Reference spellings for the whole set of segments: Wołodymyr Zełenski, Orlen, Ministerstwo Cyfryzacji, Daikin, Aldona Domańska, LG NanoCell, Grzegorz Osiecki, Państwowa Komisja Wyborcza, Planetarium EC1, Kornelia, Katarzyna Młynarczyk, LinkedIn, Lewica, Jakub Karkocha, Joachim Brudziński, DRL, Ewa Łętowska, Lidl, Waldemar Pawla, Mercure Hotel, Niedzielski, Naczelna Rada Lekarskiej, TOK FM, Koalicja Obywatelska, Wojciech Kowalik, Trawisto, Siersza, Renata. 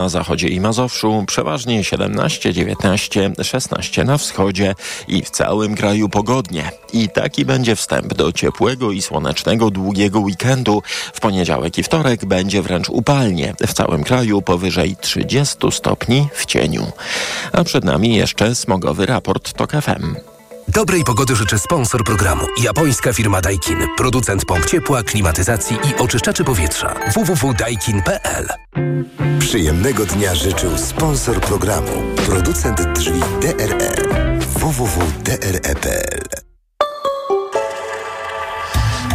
Na zachodzie i Mazowszu przeważnie 17, 19, 16 na wschodzie i w całym kraju pogodnie. I taki będzie wstęp do ciepłego i słonecznego długiego weekendu. W poniedziałek i wtorek będzie wręcz upalnie. W całym kraju powyżej 30 stopni w cieniu. A przed nami jeszcze smogowy raport TOK FM. Dobrej pogody życzy sponsor programu. Japońska firma Daikin. Producent pomp ciepła, klimatyzacji i oczyszczaczy powietrza. www.daikin.pl. Przyjemnego dnia życzył sponsor programu. Producent drzwi DRL. www.dre.pl.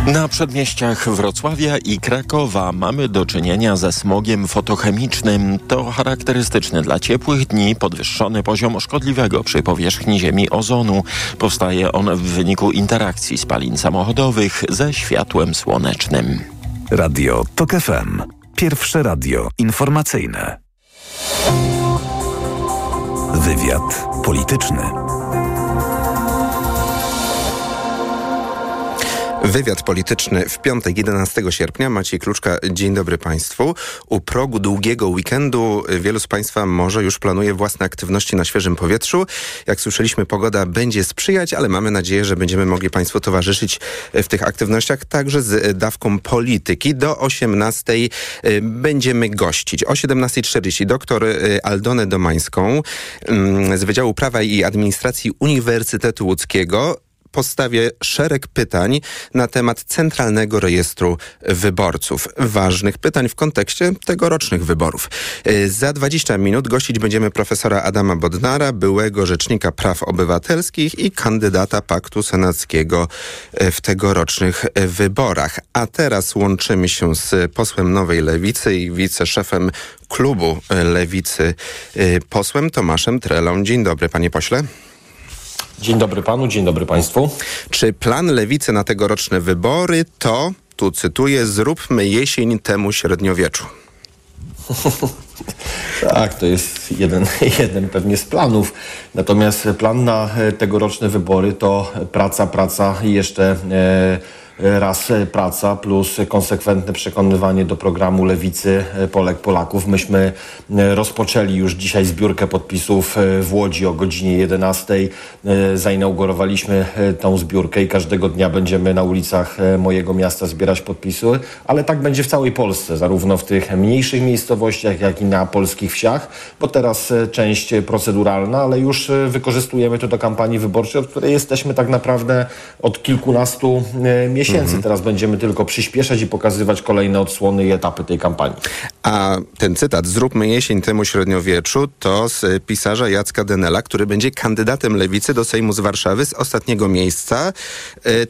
Na przedmieściach Wrocławia i Krakowa mamy do czynienia ze smogiem fotochemicznym. To charakterystyczny dla ciepłych dni podwyższony poziom szkodliwego przy powierzchni Ziemi ozonu. Powstaje on w wyniku interakcji spalin samochodowych ze światłem słonecznym. Radio TOK FM. Pierwsze radio informacyjne. Wywiad polityczny. Wywiad polityczny w piątek, 11 sierpnia. Maciej Kluczka, dzień dobry Państwu. U progu długiego weekendu wielu z Państwa może już planuje własne aktywności na świeżym powietrzu. Jak słyszeliśmy, pogoda będzie sprzyjać, ale mamy nadzieję, że będziemy mogli Państwu towarzyszyć w tych aktywnościach, także z dawką polityki. Do 18 będziemy gościć. O 17:40 doktor Aldonę Domańską z Wydziału Prawa i Administracji Uniwersytetu Łódzkiego. Postawię szereg pytań na temat Centralnego Rejestru Wyborców. Ważnych pytań w kontekście tegorocznych wyborów. Za 20 minut gościć będziemy profesora Adama Bodnara, byłego rzecznika praw obywatelskich i kandydata Paktu Senackiego w tegorocznych wyborach. A teraz łączymy się z posłem Nowej Lewicy i wiceszefem klubu Lewicy, posłem Tomaszem Trelą. Dzień dobry, panie pośle. Dzień dobry panu, dzień dobry państwu. Czy plan Lewicy na tegoroczne wybory to, tu cytuję, zróbmy jesień temu średniowieczu? Tak, to jest jeden pewnie z planów. Natomiast plan na tegoroczne wybory to praca i jeszcze raz praca plus konsekwentne przekonywanie do programu Lewicy Polaków. Myśmy rozpoczęli już dzisiaj zbiórkę podpisów w Łodzi o godzinie 11. Zainaugurowaliśmy tą zbiórkę i każdego dnia będziemy na ulicach mojego miasta zbierać podpisy, ale tak będzie w całej Polsce, zarówno w tych mniejszych miejscowościach, jak i na polskich wsiach, bo teraz część proceduralna, ale już wykorzystujemy to do kampanii wyborczej, od której jesteśmy tak naprawdę od kilkunastu miesięcy. Teraz będziemy tylko przyspieszać i pokazywać kolejne odsłony i etapy tej kampanii. A ten cytat, zróbmy jesień temu średniowieczu, to z pisarza Jacka Dehnela, który będzie kandydatem Lewicy do Sejmu z Warszawy z ostatniego miejsca.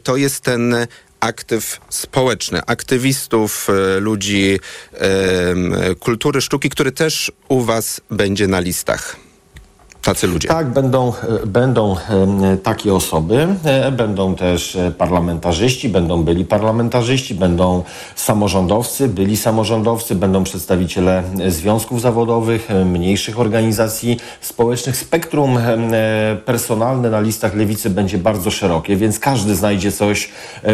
To jest ten aktyw społeczny, aktywistów, ludzi kultury, sztuki, który też u was będzie na listach. Tacy ludzie. Tak, będą takie osoby, będą też parlamentarzyści, będą byli parlamentarzyści, będą samorządowcy, byli samorządowcy, będą przedstawiciele związków zawodowych, mniejszych organizacji społecznych. Spektrum personalne na listach Lewicy będzie bardzo szerokie, więc każdy znajdzie coś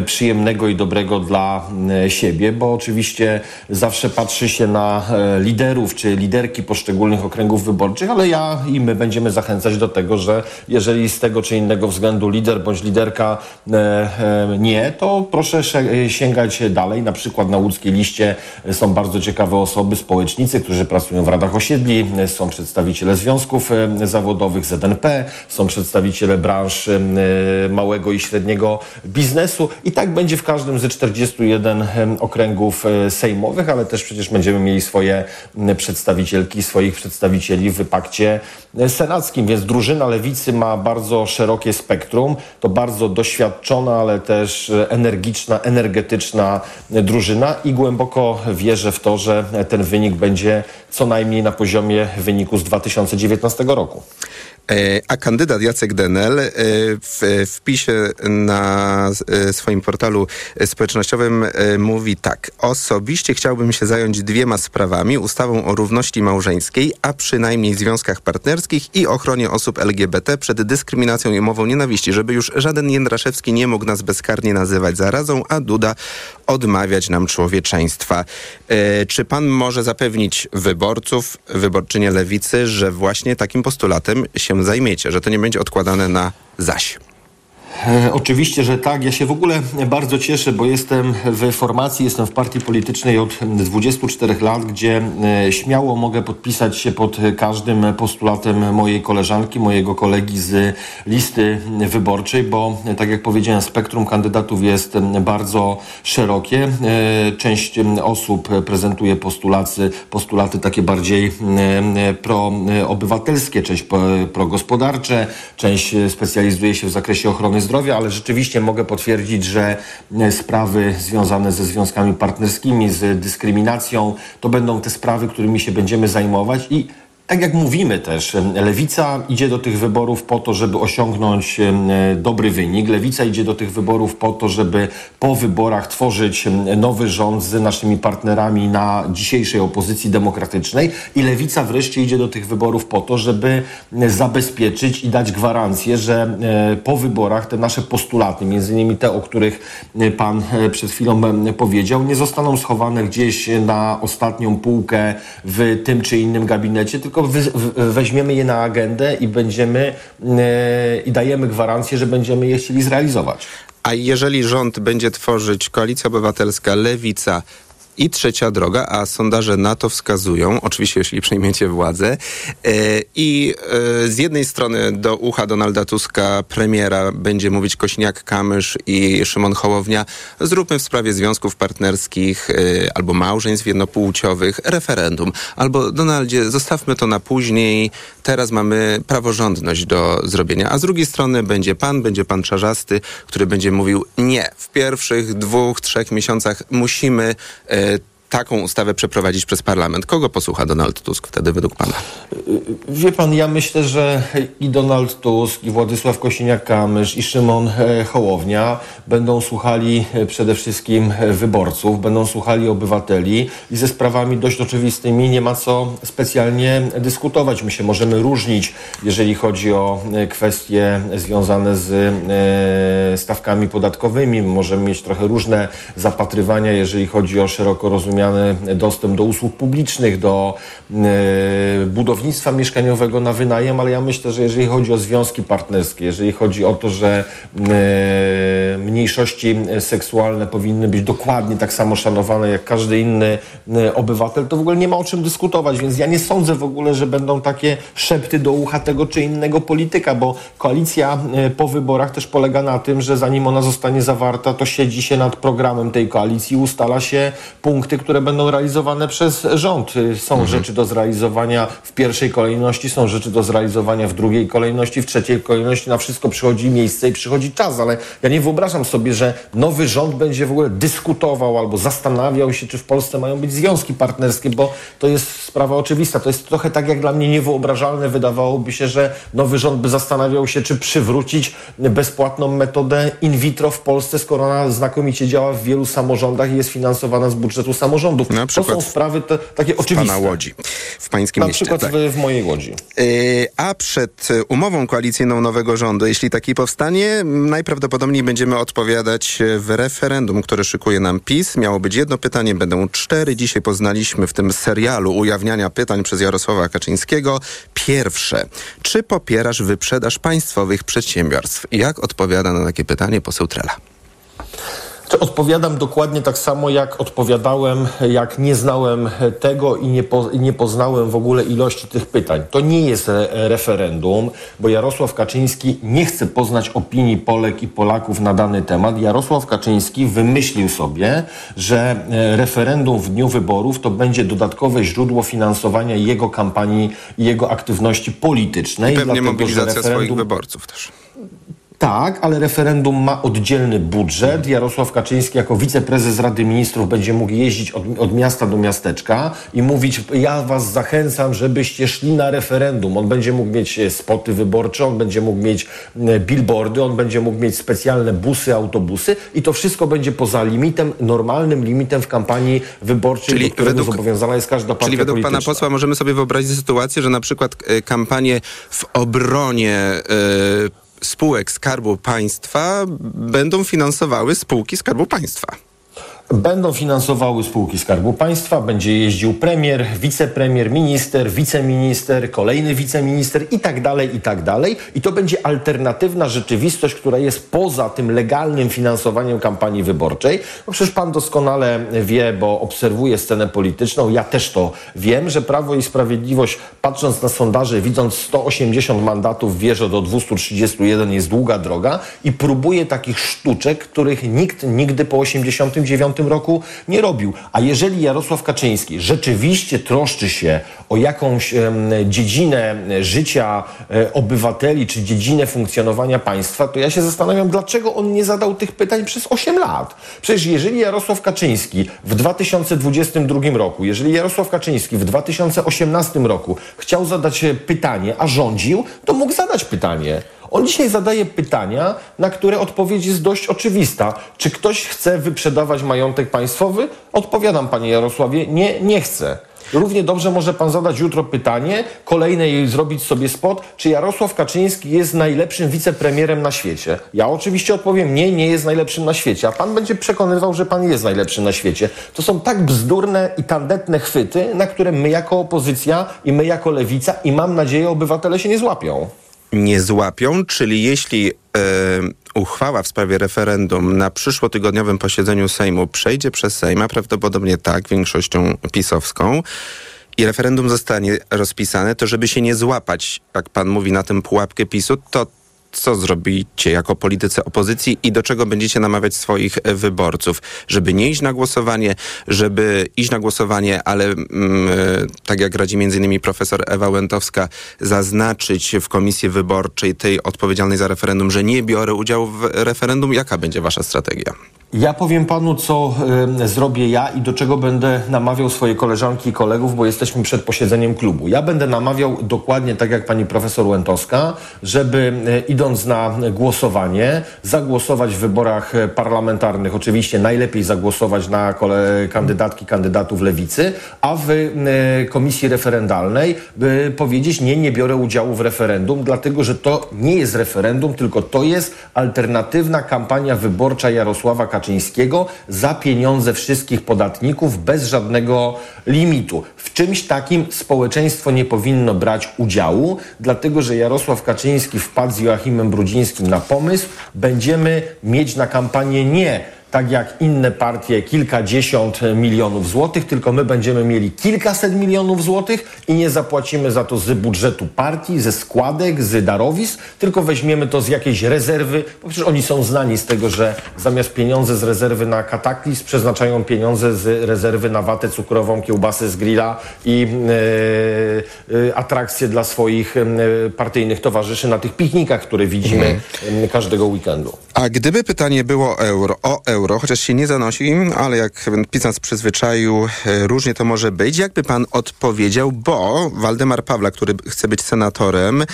przyjemnego i dobrego dla siebie, bo oczywiście zawsze patrzy się na liderów czy liderki poszczególnych okręgów wyborczych, ale ja i my będziemy zachęcać do tego, że jeżeli z tego czy innego względu lider bądź liderka nie, to proszę sięgać dalej. Na przykład na łódzkiej liście są bardzo ciekawe osoby, społecznicy, którzy pracują w radach osiedli, są przedstawiciele związków zawodowych ZNP, są przedstawiciele branż małego i średniego biznesu i tak będzie w każdym ze 41 okręgów sejmowych, ale też przecież będziemy mieli swoje przedstawicielki, swoich przedstawicieli w pakcie senackim, więc drużyna Lewicy ma bardzo szerokie spektrum. To bardzo doświadczona, ale też energiczna, energetyczna drużyna i głęboko wierzę w to, że ten wynik będzie co najmniej na poziomie wyniku z 2019 roku. A kandydat Jacek Dehnel w wpisie na swoim portalu społecznościowym mówi tak. Osobiście chciałbym się zająć dwiema sprawami. Ustawą o równości małżeńskiej, a przynajmniej związkach partnerskich i i ochronie osób LGBT przed dyskryminacją i mową nienawiści, żeby już żaden Jędraszewski nie mógł nas bezkarnie nazywać zarazą, a Duda odmawiać nam człowieczeństwa. Czy pan może zapewnić wyborców, wyborczynie Lewicy, że właśnie takim postulatem się zajmiecie, że to nie będzie odkładane na zaś? Oczywiście, że tak. Ja się w ogóle bardzo cieszę, bo jestem w formacji, jestem w partii politycznej od 24 lat, gdzie śmiało mogę podpisać się pod każdym postulatem mojej koleżanki, mojego kolegi z listy wyborczej, bo tak jak powiedziałem, spektrum kandydatów jest bardzo szerokie. Część osób prezentuje postulaty takie bardziej proobywatelskie, część progospodarcze, część specjalizuje się w zakresie ochrony zdrowia, ale rzeczywiście mogę potwierdzić, że sprawy związane ze związkami partnerskimi, z dyskryminacją, to będą te sprawy, którymi się będziemy zajmować. I tak jak mówimy też, Lewica idzie do tych wyborów po to, żeby osiągnąć dobry wynik. Lewica idzie do tych wyborów po to, żeby po wyborach tworzyć nowy rząd z naszymi partnerami na dzisiejszej opozycji demokratycznej. I Lewica wreszcie idzie do tych wyborów po to, żeby zabezpieczyć i dać gwarancję, że po wyborach te nasze postulaty, między innymi te, o których pan przed chwilą powiedział, nie zostaną schowane gdzieś na ostatnią półkę w tym czy innym gabinecie, tylko weźmiemy je na agendę i będziemy i dajemy gwarancję, że będziemy je chcieli zrealizować. A jeżeli rząd będzie tworzyć Koalicja Obywatelska, Lewica i Trzecia Droga, a sondaże na to wskazują, oczywiście jeśli przejmiecie władzę, z jednej strony do ucha Donalda Tuska, premiera, będzie mówić Kosiniak-Kamysz i Szymon Hołownia, zróbmy w sprawie związków partnerskich albo małżeństw jednopłciowych referendum, albo Donaldzie, zostawmy to na później, teraz mamy praworządność do zrobienia, a z drugiej strony będzie pan Czarzasty, który będzie mówił nie, w pierwszych 2-3 miesiącach musimy taką ustawę przeprowadzić przez parlament. Kogo posłucha Donald Tusk wtedy według pana? Wie pan, ja myślę, że i Donald Tusk, i Władysław Kosiniak-Kamysz, i Szymon Hołownia będą słuchali przede wszystkim wyborców, będą słuchali obywateli i ze sprawami dość oczywistymi nie ma co specjalnie dyskutować. My się możemy różnić, jeżeli chodzi o kwestie związane z stawkami podatkowymi. Możemy mieć trochę różne zapatrywania, jeżeli chodzi o szeroko rozumiane dostęp do usług publicznych, do budownictwa mieszkaniowego na wynajem, ale ja myślę, że jeżeli chodzi o związki partnerskie, jeżeli chodzi o to, że mniejszości seksualne powinny być dokładnie tak samo szanowane jak każdy inny obywatel, to w ogóle nie ma o czym dyskutować, więc ja nie sądzę w ogóle, że będą takie szepty do ucha tego czy innego polityka, bo koalicja po wyborach też polega na tym, że zanim ona zostanie zawarta, to siedzi się nad programem tej koalicji, ustala się punkty, które będą realizowane przez rząd. Są rzeczy do zrealizowania w pierwszej kolejności, są rzeczy do zrealizowania w drugiej kolejności, w trzeciej kolejności. Na wszystko przychodzi miejsce i przychodzi czas, ale ja nie wyobrażam sobie, że nowy rząd będzie w ogóle dyskutował albo zastanawiał się, czy w Polsce mają być związki partnerskie, bo to jest sprawa oczywista. To jest trochę tak jak dla mnie niewyobrażalne. Wydawałoby się, że nowy rząd by zastanawiał się, czy przywrócić bezpłatną metodę in vitro w Polsce, skoro ona znakomicie działa w wielu samorządach i jest finansowana z budżetu samorządów. Na przykład to są sprawy takie oczywiste. Łodzi, w pańskim na mieście. Na przykład tak. W mojej Łodzi. A przed umową koalicyjną nowego rządu, jeśli taki powstanie, najprawdopodobniej będziemy odpowiadać w referendum, które szykuje nam PiS. Miało być jedno pytanie, będą 4. Dzisiaj poznaliśmy w tym serialu ujawniania pytań przez Jarosława Kaczyńskiego. Pierwsze. Czy popierasz wyprzedaż państwowych przedsiębiorstw? Jak odpowiada na takie pytanie poseł Trela? Odpowiadam dokładnie tak samo, jak odpowiadałem, jak nie znałem tego i nie poznałem w ogóle ilości tych pytań. To nie jest referendum, bo Jarosław Kaczyński nie chce poznać opinii Polek i Polaków na dany temat. Jarosław Kaczyński wymyślił sobie, że referendum w dniu wyborów to będzie dodatkowe źródło finansowania jego kampanii i jego aktywności politycznej. I pewnie mobilizacja swoich wyborców też. Tak, ale referendum ma oddzielny budżet. Jarosław Kaczyński jako wiceprezes Rady Ministrów będzie mógł jeździć od miasta do miasteczka i mówić, ja was zachęcam, żebyście szli na referendum. On będzie mógł mieć spoty wyborcze, on będzie mógł mieć billboardy, on będzie mógł mieć specjalne busy, autobusy i to wszystko będzie poza limitem, normalnym limitem w kampanii wyborczej, czyli do którego zobowiązana jest każda partia polityczna. Czyli według pana posła możemy sobie wyobrazić sytuację, że na przykład kampanie w obronie spółek Skarbu Państwa będą finansowały spółki Skarbu Państwa. Będą finansowały spółki Skarbu Państwa, będzie jeździł premier, wicepremier, minister, wiceminister, kolejny wiceminister i tak dalej, i tak dalej. I to będzie alternatywna rzeczywistość, która jest poza tym legalnym finansowaniem kampanii wyborczej. No przecież pan doskonale wie, bo obserwuje scenę polityczną, ja też to wiem, że Prawo i Sprawiedliwość, patrząc na sondaże, widząc 180 mandatów, wie, że do 231 jest długa droga i próbuje takich sztuczek, których nikt nigdy po 89 roku nie robił. A jeżeli Jarosław Kaczyński rzeczywiście troszczy się o jakąś dziedzinę życia obywateli czy dziedzinę funkcjonowania państwa, to ja się zastanawiam, dlaczego on nie zadał tych pytań przez 8 lat. Przecież jeżeli Jarosław Kaczyński w 2022 roku, jeżeli Jarosław Kaczyński w 2018 roku chciał zadać pytanie, a rządził, to mógł zadać pytanie. On dzisiaj zadaje pytania, na które odpowiedź jest dość oczywista. Czy ktoś chce wyprzedawać majątek państwowy? Odpowiadam, panie Jarosławie, nie, nie chcę. Równie dobrze może pan zadać jutro pytanie, kolejne i zrobić sobie spot, czy Jarosław Kaczyński jest najlepszym wicepremierem na świecie. Ja oczywiście odpowiem, nie, nie jest najlepszym na świecie, a pan będzie przekonywał, że pan jest najlepszym na świecie. To są tak bzdurne i tandetne chwyty, na które my jako opozycja i my jako lewica i mam nadzieję obywatele się nie złapią. Nie złapią, czyli jeśli uchwała w sprawie referendum na przyszłotygodniowym posiedzeniu Sejmu przejdzie przez Sejm, a prawdopodobnie tak, większością pisowską, i referendum zostanie rozpisane, to żeby się nie złapać, jak pan mówi, na tę pułapkę PiSu, to co zrobicie jako politycy opozycji i do czego będziecie namawiać swoich wyborców? Żeby nie iść na głosowanie, żeby iść na głosowanie, ale tak jak radzi m.in. profesor Ewa Łętowska, zaznaczyć w komisji wyborczej tej odpowiedzialnej za referendum, że nie biorę udziału w referendum. Jaka będzie wasza strategia? Ja powiem panu, co zrobię ja i do czego będę namawiał swoje koleżanki i kolegów, bo jesteśmy przed posiedzeniem klubu. Ja będę namawiał dokładnie tak jak pani profesor Łętowska, żeby idąc na głosowanie, zagłosować w wyborach parlamentarnych. Oczywiście najlepiej zagłosować na kandydatki, kandydatów lewicy, a w komisji referendalnej powiedzieć nie, nie biorę udziału w referendum, dlatego że to nie jest referendum, tylko to jest alternatywna kampania wyborcza Jarosława Kaczyńskiego za pieniądze wszystkich podatników bez żadnego limitu. W czymś takim społeczeństwo nie powinno brać udziału, dlatego że Jarosław Kaczyński wpadł z Joachimem Brudzińskim na pomysł, będziemy mieć na kampanię nie tak jak inne partie kilkadziesiąt milionów złotych, tylko my będziemy mieli kilkaset milionów złotych i nie zapłacimy za to z budżetu partii, ze składek, z darowizn, tylko weźmiemy to z jakiejś rezerwy, bo przecież oni są znani z tego, że zamiast pieniądze z rezerwy na kataklizm przeznaczają pieniądze z rezerwy na watę cukrową, kiełbasę z grilla i atrakcje dla swoich partyjnych towarzyszy na tych piknikach, które widzimy każdego weekendu. A gdyby pytanie było o euro, chociaż się nie zanosi, ale jak PiS nas przyzwyczaił, różnie to może być. Jakby pan odpowiedział, bo Waldemar Pawla, który chce być senatorem,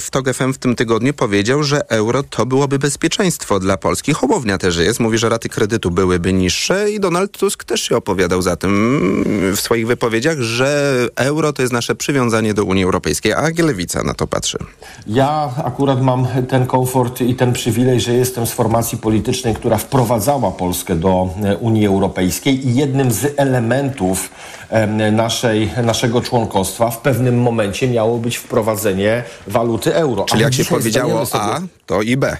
w TOK FM w tym tygodniu powiedział, że euro to byłoby bezpieczeństwo dla Polski. Hołownia też jest. Mówi, że raty kredytu byłyby niższe i Donald Tusk też się opowiadał za tym w swoich wypowiedziach, że euro to jest nasze przywiązanie do Unii Europejskiej. A jak lewica na to patrzy? Ja akurat mam ten komfort i ten przywilej, że jestem z formacji politycznej, która wprowadzała Polskę do Unii Europejskiej i jednym z elementów naszego członkostwa w pewnym momencie miało być wprowadzenie waluty euro. Czyli jak się powiedziało A, to i B.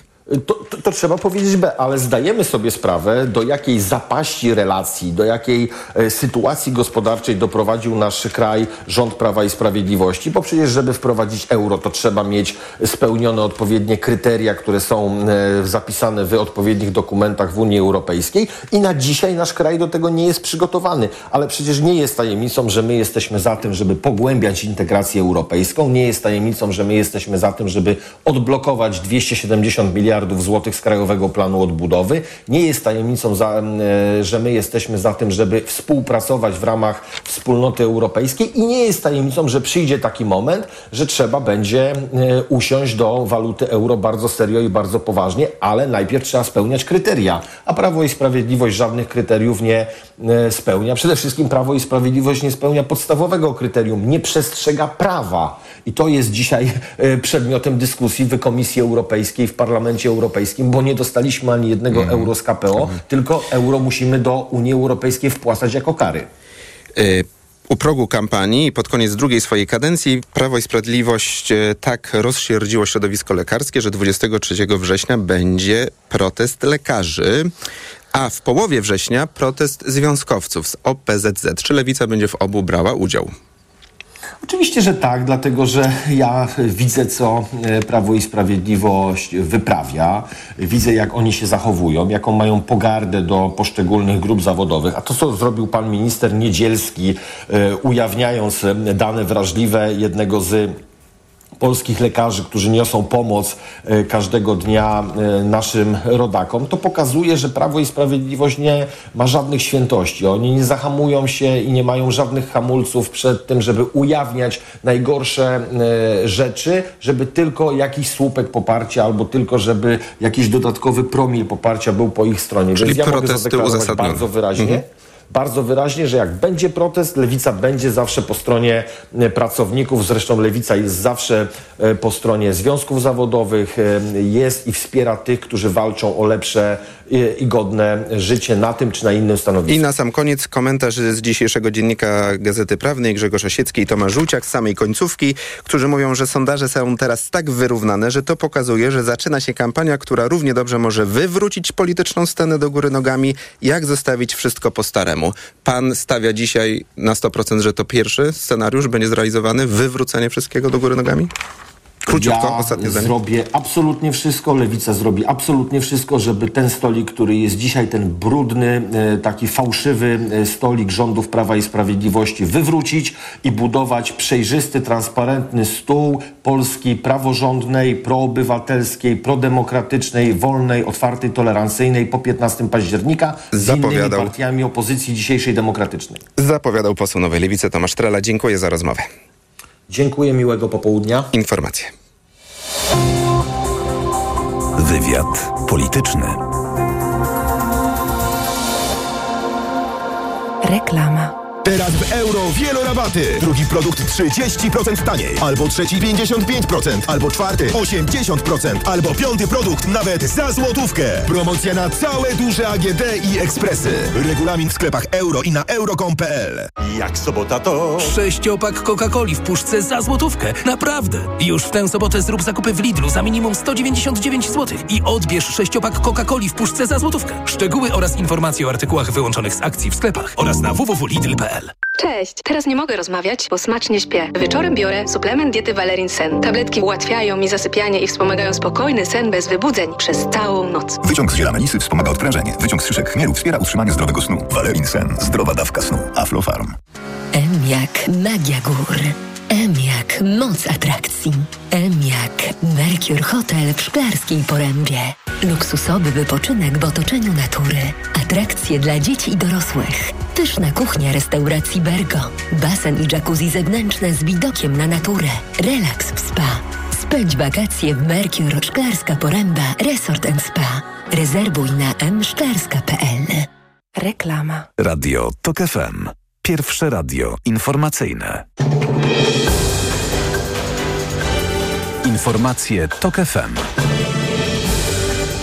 To trzeba powiedzieć B, ale zdajemy sobie sprawę, do jakiej zapaści relacji, do jakiej sytuacji gospodarczej doprowadził nasz kraj rząd Prawa i Sprawiedliwości, bo przecież żeby wprowadzić euro, to trzeba mieć spełnione odpowiednie kryteria, które są zapisane w odpowiednich dokumentach w Unii Europejskiej i na dzisiaj nasz kraj do tego nie jest przygotowany. Ale przecież nie jest tajemnicą, że my jesteśmy za tym, żeby pogłębiać integrację europejską, nie jest tajemnicą, że my jesteśmy za tym, żeby odblokować 270 miliardów złotych z Krajowego Planu Odbudowy. Nie jest tajemnicą, że my jesteśmy za tym, żeby współpracować w ramach Wspólnoty Europejskiej i nie jest tajemnicą, że przyjdzie taki moment, że trzeba będzie usiąść do waluty euro bardzo serio i bardzo poważnie, ale najpierw trzeba spełniać kryteria, a Prawo i Sprawiedliwość żadnych kryteriów nie spełnia. Przede wszystkim Prawo i Sprawiedliwość nie spełnia podstawowego kryterium, nie przestrzega prawa i to jest dzisiaj przedmiotem dyskusji w Komisji Europejskiej, w Parlamencie Europejskim, bo nie dostaliśmy ani jednego euro z KPO, tylko euro musimy do Unii Europejskiej wpłacać jako kary. U progu kampanii pod koniec drugiej swojej kadencji Prawo i Sprawiedliwość tak rozsierdziło środowisko lekarskie, że 23 września będzie protest lekarzy, a w połowie września protest związkowców z OPZZ. Czy Lewica będzie w obu brała udział? Oczywiście, że tak, dlatego że ja widzę, co Prawo i Sprawiedliwość wyprawia. Widzę, jak oni się zachowują, jaką mają pogardę do poszczególnych grup zawodowych. A to, co zrobił pan minister Niedzielski, ujawniając dane wrażliwe jednego z polskich lekarzy, którzy niosą pomoc każdego dnia naszym rodakom, to pokazuje, że Prawo i Sprawiedliwość nie ma żadnych świętości. Oni nie zahamują się i nie mają żadnych hamulców przed tym, żeby ujawniać najgorsze rzeczy, żeby tylko jakiś słupek poparcia albo tylko, żeby jakiś dodatkowy promil poparcia był po ich stronie. Czyli więc ja mogę zadeklarować bardzo wyraźnie, że jak będzie protest, Lewica będzie zawsze po stronie pracowników. Zresztą Lewica jest zawsze po stronie związków zawodowych, jest i wspiera tych, którzy walczą o lepsze i godne życie na tym czy na innym stanowisku. I na sam koniec komentarz z dzisiejszego dziennika Gazety Prawnej, Grzegorz Osiecki i Tomasz Żółciak z samej końcówki, którzy mówią, że sondaże są teraz tak wyrównane, że to pokazuje, że zaczyna się kampania, która równie dobrze może wywrócić polityczną scenę do góry nogami, jak zostawić wszystko po staremu. Pan stawia dzisiaj na 100%, że to pierwszy scenariusz będzie zrealizowany, wywrócenie wszystkiego do góry nogami? Króciutko, ostatnie zdanie. Ja zrobię absolutnie wszystko, Lewica zrobi absolutnie wszystko, żeby ten stolik, który jest dzisiaj, ten brudny, taki fałszywy stolik rządów Prawa i Sprawiedliwości wywrócić i budować przejrzysty, transparentny stół Polski praworządnej, proobywatelskiej, prodemokratycznej, wolnej, otwartej, tolerancyjnej po 15 października z innymi partiami opozycji dzisiejszej demokratycznej. Zapowiadał poseł Nowej Lewicy Tomasz Trela. Dziękuję za rozmowę. Dziękuję, miłego popołudnia. Informacje. Wywiad polityczny. Reklama. Teraz w Euro wielorabaty. Drugi produkt 30% taniej. Albo trzeci 55%. Albo czwarty 80%. Albo piąty produkt nawet za złotówkę. Promocja na całe duże AGD i ekspresy. Regulamin w sklepach Euro i na euro.com.pl. Jak sobota to... 6-opak Coca-Coli w puszce za złotówkę. Naprawdę. Już w tę sobotę zrób zakupy w Lidlu za minimum 199 zł. I odbierz 6-opak Coca-Coli w puszce za złotówkę. Szczegóły oraz informacje o artykułach wyłączonych z akcji w sklepach oraz na www.lidl.pl. Cześć, teraz nie mogę rozmawiać, bo smacznie śpię. Wieczorem biorę suplement diety Walerin Sen. Tabletki ułatwiają mi zasypianie i wspomagają spokojny sen bez wybudzeń przez całą noc. Wyciąg z ziela melisy wspomaga odprężenie. Wyciąg z szyszek chmielu wspiera utrzymanie zdrowego snu. Walerin Sen. Zdrowa dawka snu. Aflofarm. M jak magia gór. M jak moc atrakcji. M jak Mercure Hotel w Szklarskiej Porębie. Luksusowy wypoczynek w otoczeniu natury. Atrakcje dla dzieci i dorosłych. Pyszna kuchnia restauracji Bergo. Basen i jacuzzi zewnętrzne z widokiem na naturę. Relaks w spa. Spędź wakacje w Mercure Szklarska Poręba Resort & Spa. Rezerwuj na mszklarska.pl. Reklama. Radio TOK FM. Pierwsze radio informacyjne. Informacje TOK FM.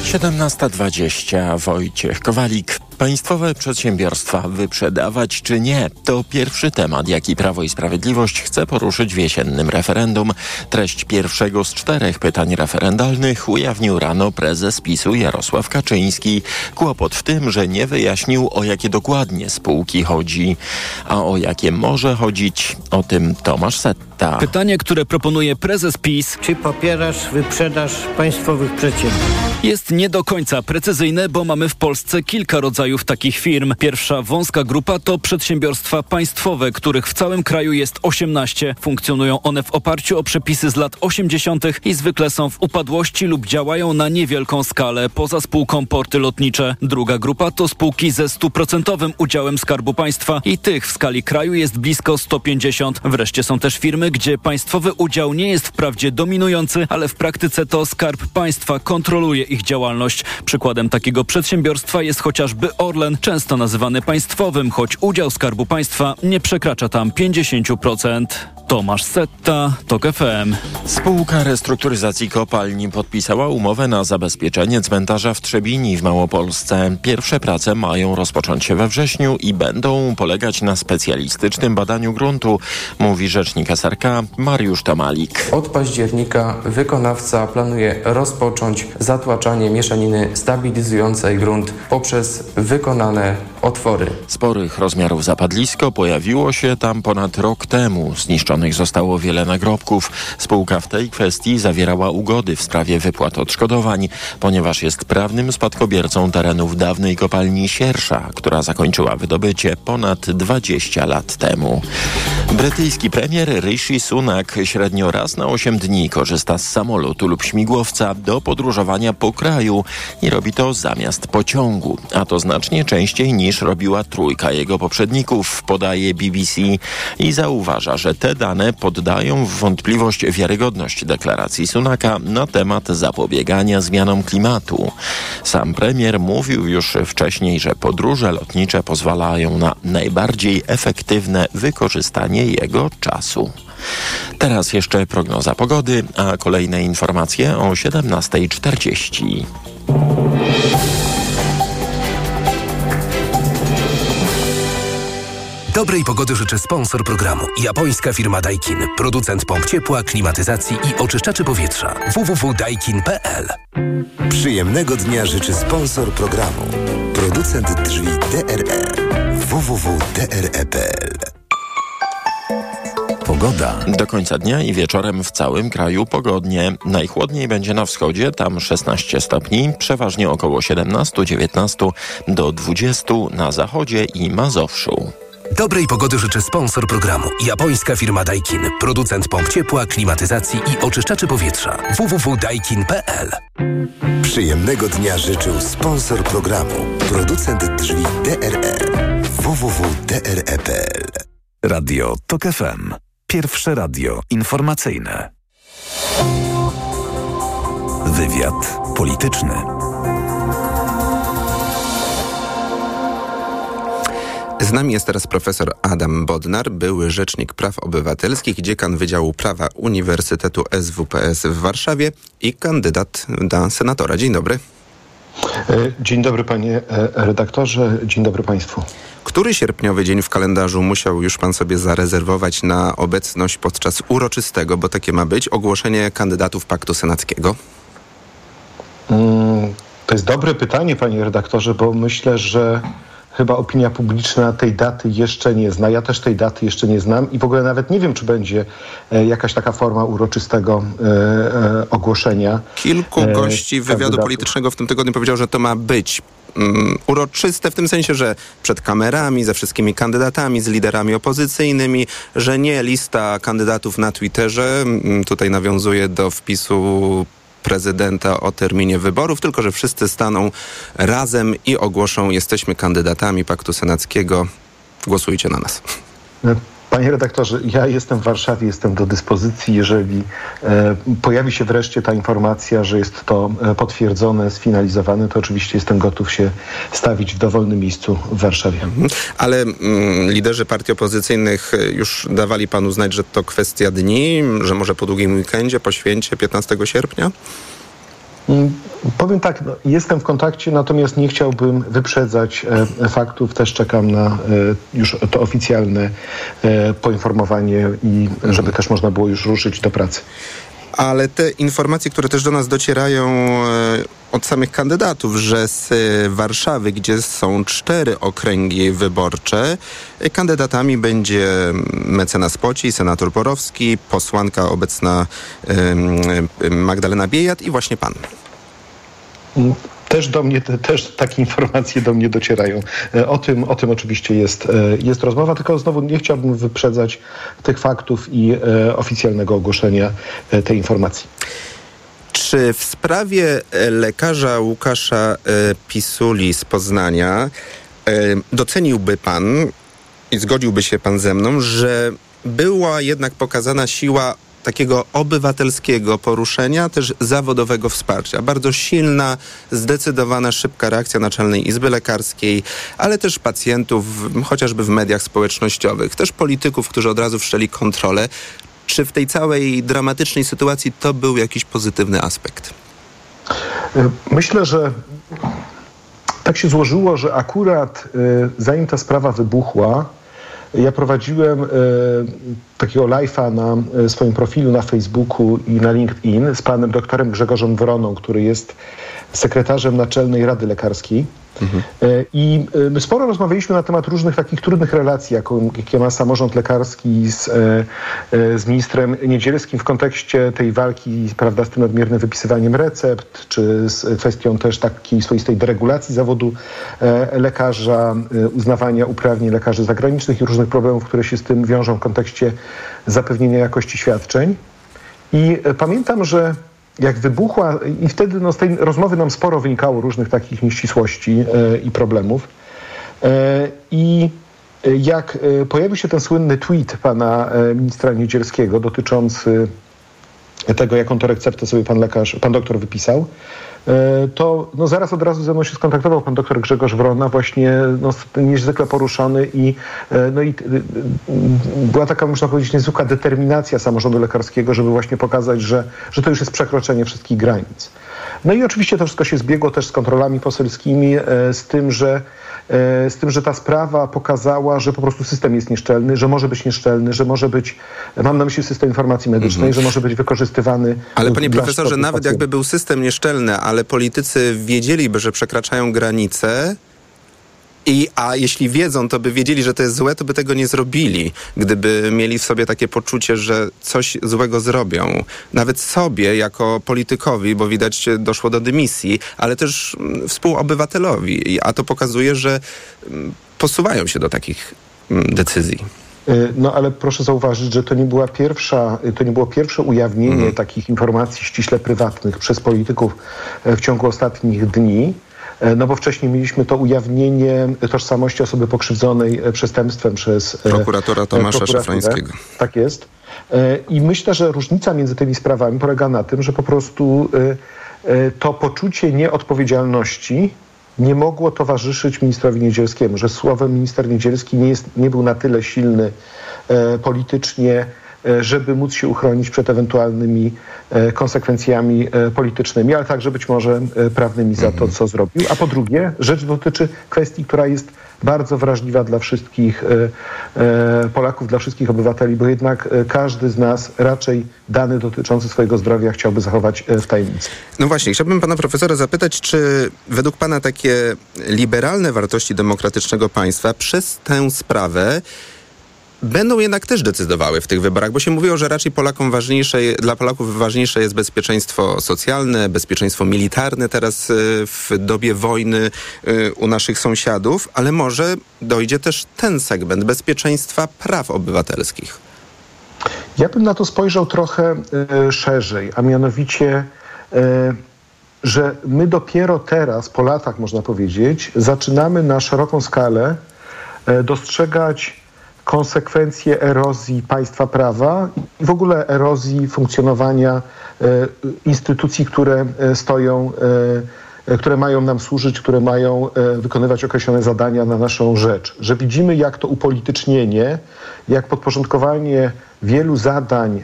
17:20. Wojciech Kowalik. Państwowe przedsiębiorstwa wyprzedawać czy nie? To pierwszy temat, jaki Prawo i Sprawiedliwość chce poruszyć w jesiennym referendum. Treść pierwszego z 4 pytań referendalnych ujawnił rano prezes PiS-u Jarosław Kaczyński. Kłopot w tym, że nie wyjaśnił, o jakie dokładnie spółki chodzi, a o jakie może chodzić. O tym Tomasz Setta. Pytanie, które proponuje prezes PiS. Czy popierasz wyprzedaż państwowych przedsiębiorstw? Jest nie do końca precyzyjne, bo mamy w Polsce kilka rodzajów takich firm. Pierwsza wąska grupa to przedsiębiorstwa państwowe, których w całym kraju jest 18. Funkcjonują one w oparciu o przepisy z lat 80. i zwykle są w upadłości lub działają na niewielką skalę, poza spółką Porty Lotnicze. Druga grupa to spółki ze 100% udziałem Skarbu Państwa i tych w skali kraju jest blisko 150. Wreszcie są też firmy, gdzie państwowy udział nie jest wprawdzie dominujący, ale w praktyce to Skarb Państwa kontroluje ich działalność. Przykładem takiego przedsiębiorstwa jest chociażby Orlen, często nazywany państwowym, choć udział Skarbu Państwa nie przekracza tam 50%. Tomasz Setta, TOK FM. Spółka Restrukturyzacji Kopalni podpisała umowę na zabezpieczenie cmentarza w Trzebini w Małopolsce. Pierwsze prace mają rozpocząć się we wrześniu i będą polegać na specjalistycznym badaniu gruntu, mówi rzecznik SRK Mariusz Tomalik. Od października wykonawca planuje rozpocząć zatłaczanie mieszaniny stabilizującej grunt poprzez wykonane otwory. Sporych rozmiarów zapadlisko pojawiło się tam ponad rok temu. Zniszczonych zostało wiele nagrobków. Spółka w tej kwestii zawierała ugody w sprawie wypłat odszkodowań, ponieważ jest prawnym spadkobiercą terenów dawnej kopalni Siersza, która zakończyła wydobycie ponad 20 lat temu. Brytyjski premier Rishi Sunak średnio raz na 8 dni korzysta z samolotu lub śmigłowca do podróżowania po kraju i robi to zamiast pociągu, a to znacznie częściej niż robiła trójka jego poprzedników, podaje BBC i zauważa, że te dane poddają w wątpliwość wiarygodność deklaracji Sunaka na temat zapobiegania zmianom klimatu. Sam premier mówił już wcześniej, że podróże lotnicze pozwalają na najbardziej efektywne wykorzystanie jego czasu. Teraz jeszcze prognoza pogody, a kolejne informacje o 17:40. Dobrej pogody życzę sponsor programu. Japońska firma Daikin. Producent pomp ciepła, klimatyzacji i oczyszczaczy powietrza. www.daikin.pl. Przyjemnego dnia życzy sponsor programu. Producent drzwi DRL. www.dre.pl. Pogoda. Do końca dnia i wieczorem w całym kraju pogodnie. Najchłodniej będzie na wschodzie, tam 16 stopni, przeważnie około 17, 19 do 20 na zachodzie i Mazowszu. Dobrej pogody życzę sponsor programu. Japońska firma Daikin. Producent pomp ciepła, klimatyzacji i oczyszczaczy powietrza. www.daikin.pl. Przyjemnego dnia życzył sponsor programu. Producent drzwi DRL. www.dre.pl. Radio TOK FM. Pierwsze radio informacyjne. Wywiad polityczny. Z nami jest teraz profesor Adam Bodnar, były rzecznik praw obywatelskich, dziekan Wydziału Prawa Uniwersytetu SWPS w Warszawie i kandydat na senatora. Dzień dobry. Dzień dobry panie redaktorze, dzień dobry państwu. Który sierpniowy dzień w kalendarzu musiał już pan sobie zarezerwować na obecność podczas uroczystego, bo takie ma być, ogłoszenie kandydatów Paktu Senackiego? To jest dobre pytanie, panie redaktorze, bo myślę, że chyba opinia publiczna tej daty jeszcze nie zna. Ja też tej daty jeszcze nie znam i w ogóle nawet nie wiem, czy będzie jakaś taka forma uroczystego ogłoszenia. Kilku gości wywiadu politycznego w tym tygodniu powiedział, że to ma być uroczyste w tym sensie, że przed kamerami, ze wszystkimi kandydatami, z liderami opozycyjnymi, że nie lista kandydatów na Twitterze, tutaj nawiązuje do wpisu prezydenta o terminie wyborów, tylko że wszyscy staną razem i ogłoszą: jesteśmy kandydatami Paktu Senackiego, głosujcie na nas. Panie redaktorze, ja jestem w Warszawie, jestem do dyspozycji. Jeżeli pojawi się wreszcie ta informacja, że jest to potwierdzone, sfinalizowane, to oczywiście jestem gotów się stawić w dowolnym miejscu w Warszawie. Ale liderzy partii opozycyjnych już dawali panu znać, że to kwestia dni, że może po długim weekendzie, po święcie 15 sierpnia? Powiem tak, no, jestem w kontakcie, natomiast nie chciałbym wyprzedzać faktów. Też czekam na już to oficjalne poinformowanie i żeby też można było już ruszyć do pracy. Ale te informacje, które też do nas docierają od samych kandydatów, że z Warszawy, gdzie są 4 okręgi wyborcze, kandydatami będzie mecenas Poci, senator Borowski, posłanka obecna Magdalena Biejat i właśnie pan. Też takie informacje do mnie docierają. O tym oczywiście jest rozmowa, tylko znowu nie chciałbym wyprzedzać tych faktów i oficjalnego ogłoszenia tej informacji. Czy w sprawie lekarza Łukasza Pisuli z Poznania doceniłby pan i zgodziłby się pan ze mną, że była jednak pokazana siła takiego obywatelskiego poruszenia, też zawodowego wsparcia. Bardzo silna, zdecydowana, szybka reakcja Naczelnej Izby Lekarskiej, ale też pacjentów, chociażby w mediach społecznościowych, też polityków, którzy od razu wszczęli kontrolę. Czy w tej całej dramatycznej sytuacji to był jakiś pozytywny aspekt? Myślę, że tak się złożyło, że akurat zanim ta sprawa wybuchła, ja prowadziłem takiego live'a na swoim profilu na Facebooku i na LinkedIn z panem doktorem Grzegorzem Wroną, który jest sekretarzem Naczelnej Rady Lekarskiej. I my sporo rozmawialiśmy na temat różnych takich trudnych relacji, jakie ma samorząd lekarski z ministrem Niedzielskim w kontekście tej walki, prawda, z tym nadmiernym wypisywaniem recept, czy z kwestią też takiej swoistej deregulacji zawodu lekarza, uznawania uprawnień lekarzy zagranicznych i różnych problemów, które się z tym wiążą w kontekście zapewnienia jakości świadczeń. I pamiętam, że jak wybuchła i wtedy z tej rozmowy nam sporo wynikało różnych takich nieścisłości i problemów. I jak pojawił się ten słynny tweet pana ministra Niedzielskiego dotyczący tego, jaką to receptę sobie pan doktor wypisał, to zaraz od razu ze mną się skontaktował pan doktor Grzegorz Wrona, właśnie niezwykle poruszony i była taka, można powiedzieć, niezwykła determinacja samorządu lekarskiego, żeby właśnie pokazać, że to już jest przekroczenie wszystkich granic. No i oczywiście to wszystko się zbiegło też z kontrolami poselskimi, z tym, że ta sprawa pokazała, że po prostu system jest nieszczelny, że może być nieszczelny, że może być, mam na myśli system informacji medycznej, że może być wykorzystywany. Ale panie profesorze, nawet jakby był system nieszczelny, ale politycy wiedzieliby, że przekraczają granice, a jeśli wiedzą, to by wiedzieli, że to jest złe, to by tego nie zrobili, gdyby mieli w sobie takie poczucie, że coś złego zrobią. Nawet sobie, jako politykowi, bo widać, doszło do dymisji, ale też współobywatelowi. A to pokazuje, że posuwają się do takich decyzji. No ale proszę zauważyć, że to nie było pierwsze ujawnienie takich informacji ściśle prywatnych przez polityków w ciągu ostatnich dni. No bo wcześniej mieliśmy to ujawnienie tożsamości osoby pokrzywdzonej przestępstwem przez prokuratora Tomasza Szafrańskiego. Tak jest. I myślę, że różnica między tymi sprawami polega na tym, że po prostu to poczucie nieodpowiedzialności nie mogło towarzyszyć ministrowi Niedzielskiemu, że słowem minister Niedzielski nie był na tyle silny politycznie, żeby móc się uchronić przed ewentualnymi konsekwencjami politycznymi, ale także być może prawnymi za to, co zrobił. A po drugie, rzecz dotyczy kwestii, która jest bardzo wrażliwa dla wszystkich Polaków, dla wszystkich obywateli, bo jednak każdy z nas raczej dane dotyczące swojego zdrowia chciałby zachować w tajemnicy. No właśnie, chciałbym pana profesora zapytać, czy według pana takie liberalne wartości demokratycznego państwa przez tę sprawę będą jednak też decydowały w tych wyborach, bo się mówiło, że raczej dla Polaków ważniejsze jest bezpieczeństwo socjalne, bezpieczeństwo militarne teraz w dobie wojny u naszych sąsiadów, ale może dojdzie też ten segment bezpieczeństwa praw obywatelskich. Ja bym na to spojrzał trochę szerzej, a mianowicie, że my dopiero teraz, po latach można powiedzieć, zaczynamy na szeroką skalę dostrzegać konsekwencje erozji państwa prawa i w ogóle erozji funkcjonowania instytucji, które stoją, które mają nam służyć, które mają wykonywać określone zadania na naszą rzecz. Że widzimy, jak to upolitycznienie, jak podporządkowanie wielu zadań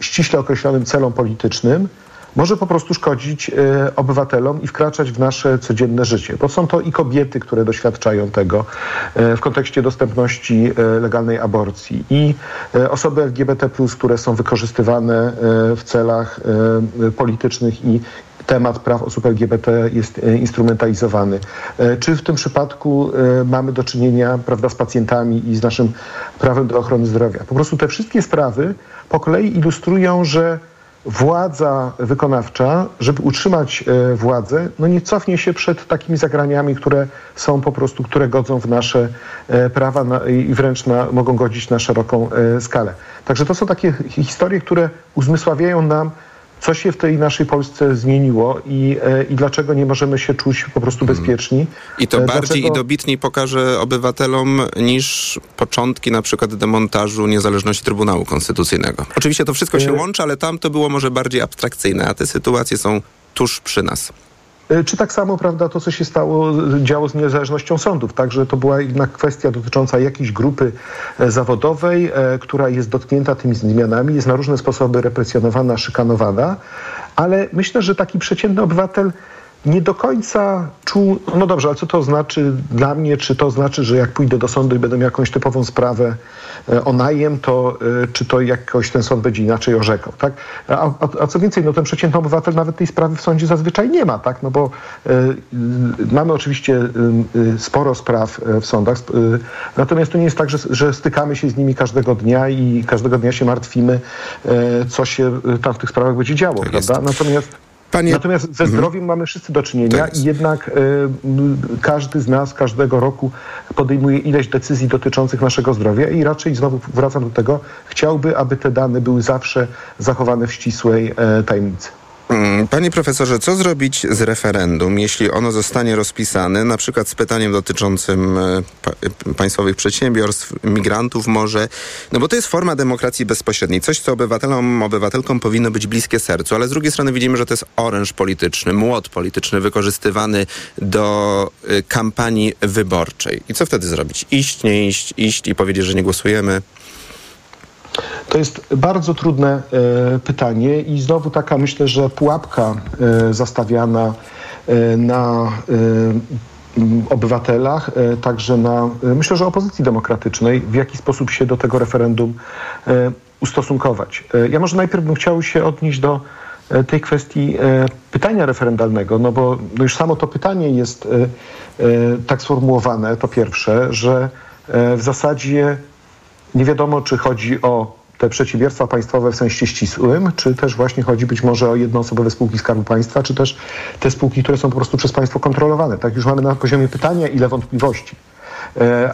ściśle określonym celom politycznym może po prostu szkodzić obywatelom i wkraczać w nasze codzienne życie. Bo są to i kobiety, które doświadczają tego w kontekście dostępności legalnej aborcji, i osoby LGBT+, które są wykorzystywane w celach politycznych i temat praw osób LGBT jest instrumentalizowany. Czy w tym przypadku mamy do czynienia, prawda, z pacjentami i z naszym prawem do ochrony zdrowia? Po prostu te wszystkie sprawy po kolei ilustrują, że władza wykonawcza, żeby utrzymać władzę, no nie cofnie się przed takimi zagraniami, które są po prostu, które godzą w nasze prawa i wręcz mogą godzić na szeroką skalę. Także to są takie historie, które uzmysławiają nam, co się w tej naszej Polsce zmieniło i dlaczego nie możemy się czuć po prostu bezpieczni. I to bardziej i dobitniej pokaże obywatelom niż początki na przykład demontażu niezależności Trybunału Konstytucyjnego. Oczywiście to wszystko się łączy, ale tam to było może bardziej abstrakcyjne, a te sytuacje są tuż przy nas. Czy tak samo, prawda, to, co się działo z niezależnością sądów. Także to była jednak kwestia dotycząca jakiejś grupy zawodowej, która jest dotknięta tymi zmianami, jest na różne sposoby represjonowana, szykanowana, ale myślę, że taki przeciętny obywatel nie do końca czuł, no dobrze, ale co to znaczy dla mnie, czy to znaczy, że jak pójdę do sądu i będę miał jakąś typową sprawę o najem, to czy to jakoś ten sąd będzie inaczej orzekał, tak? A co więcej, no ten przeciętny obywatel nawet tej sprawy w sądzie zazwyczaj nie ma, tak? No bo mamy oczywiście sporo spraw w sądach, natomiast to nie jest tak, że stykamy się z nimi każdego dnia i każdego dnia się martwimy, co się tam w tych sprawach będzie działo, tak, prawda? Natomiast ze zdrowiem mamy wszyscy do czynienia i jednak każdy z nas każdego roku podejmuje ileś decyzji dotyczących naszego zdrowia i raczej, znowu wracam do tego, chciałby, aby te dane były zawsze zachowane w ścisłej tajemnicy. Panie profesorze, co zrobić z referendum, jeśli ono zostanie rozpisane, na przykład z pytaniem dotyczącym państwowych przedsiębiorstw, migrantów może? No bo to jest forma demokracji bezpośredniej. Coś, co obywatelom, obywatelkom powinno być bliskie sercu, ale z drugiej strony widzimy, że to jest oręż polityczny, młot polityczny wykorzystywany do kampanii wyborczej. I co wtedy zrobić? Iść, nie iść, iść i powiedzieć, że nie głosujemy? To jest bardzo trudne pytanie i znowu taka, myślę, że pułapka zastawiana na obywatelach, także na, myślę, że opozycji demokratycznej, w jaki sposób się do tego referendum ustosunkować. Ja może najpierw bym chciał się odnieść do tej kwestii pytania referendalnego, no bo już samo to pytanie jest tak sformułowane, to pierwsze, że w zasadzie nie wiadomo, czy chodzi o te przedsiębiorstwa państwowe w sensie ścisłym, czy też właśnie chodzi być może o jednoosobowe spółki Skarbu Państwa, czy też te spółki, które są po prostu przez państwo kontrolowane. Tak, już mamy na poziomie pytania ile wątpliwości,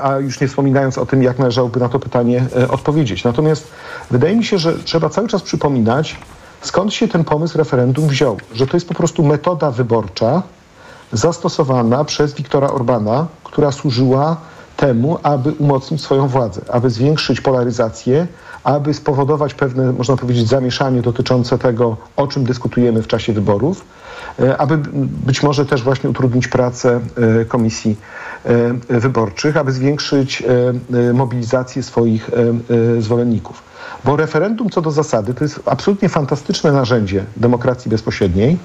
a już nie wspominając o tym, jak należałoby na to pytanie odpowiedzieć. Natomiast wydaje mi się, że trzeba cały czas przypominać, skąd się ten pomysł referendum wziął, że to jest po prostu metoda wyborcza zastosowana przez Wiktora Orbana, która służyła temu, aby umocnić swoją władzę, aby zwiększyć polaryzację, aby spowodować pewne, można powiedzieć, zamieszanie dotyczące tego, o czym dyskutujemy w czasie wyborów, aby być może też właśnie utrudnić pracę komisji wyborczych, aby zwiększyć mobilizację swoich zwolenników. Bo referendum co do zasady to jest absolutnie fantastyczne narzędzie demokracji bezpośredniej,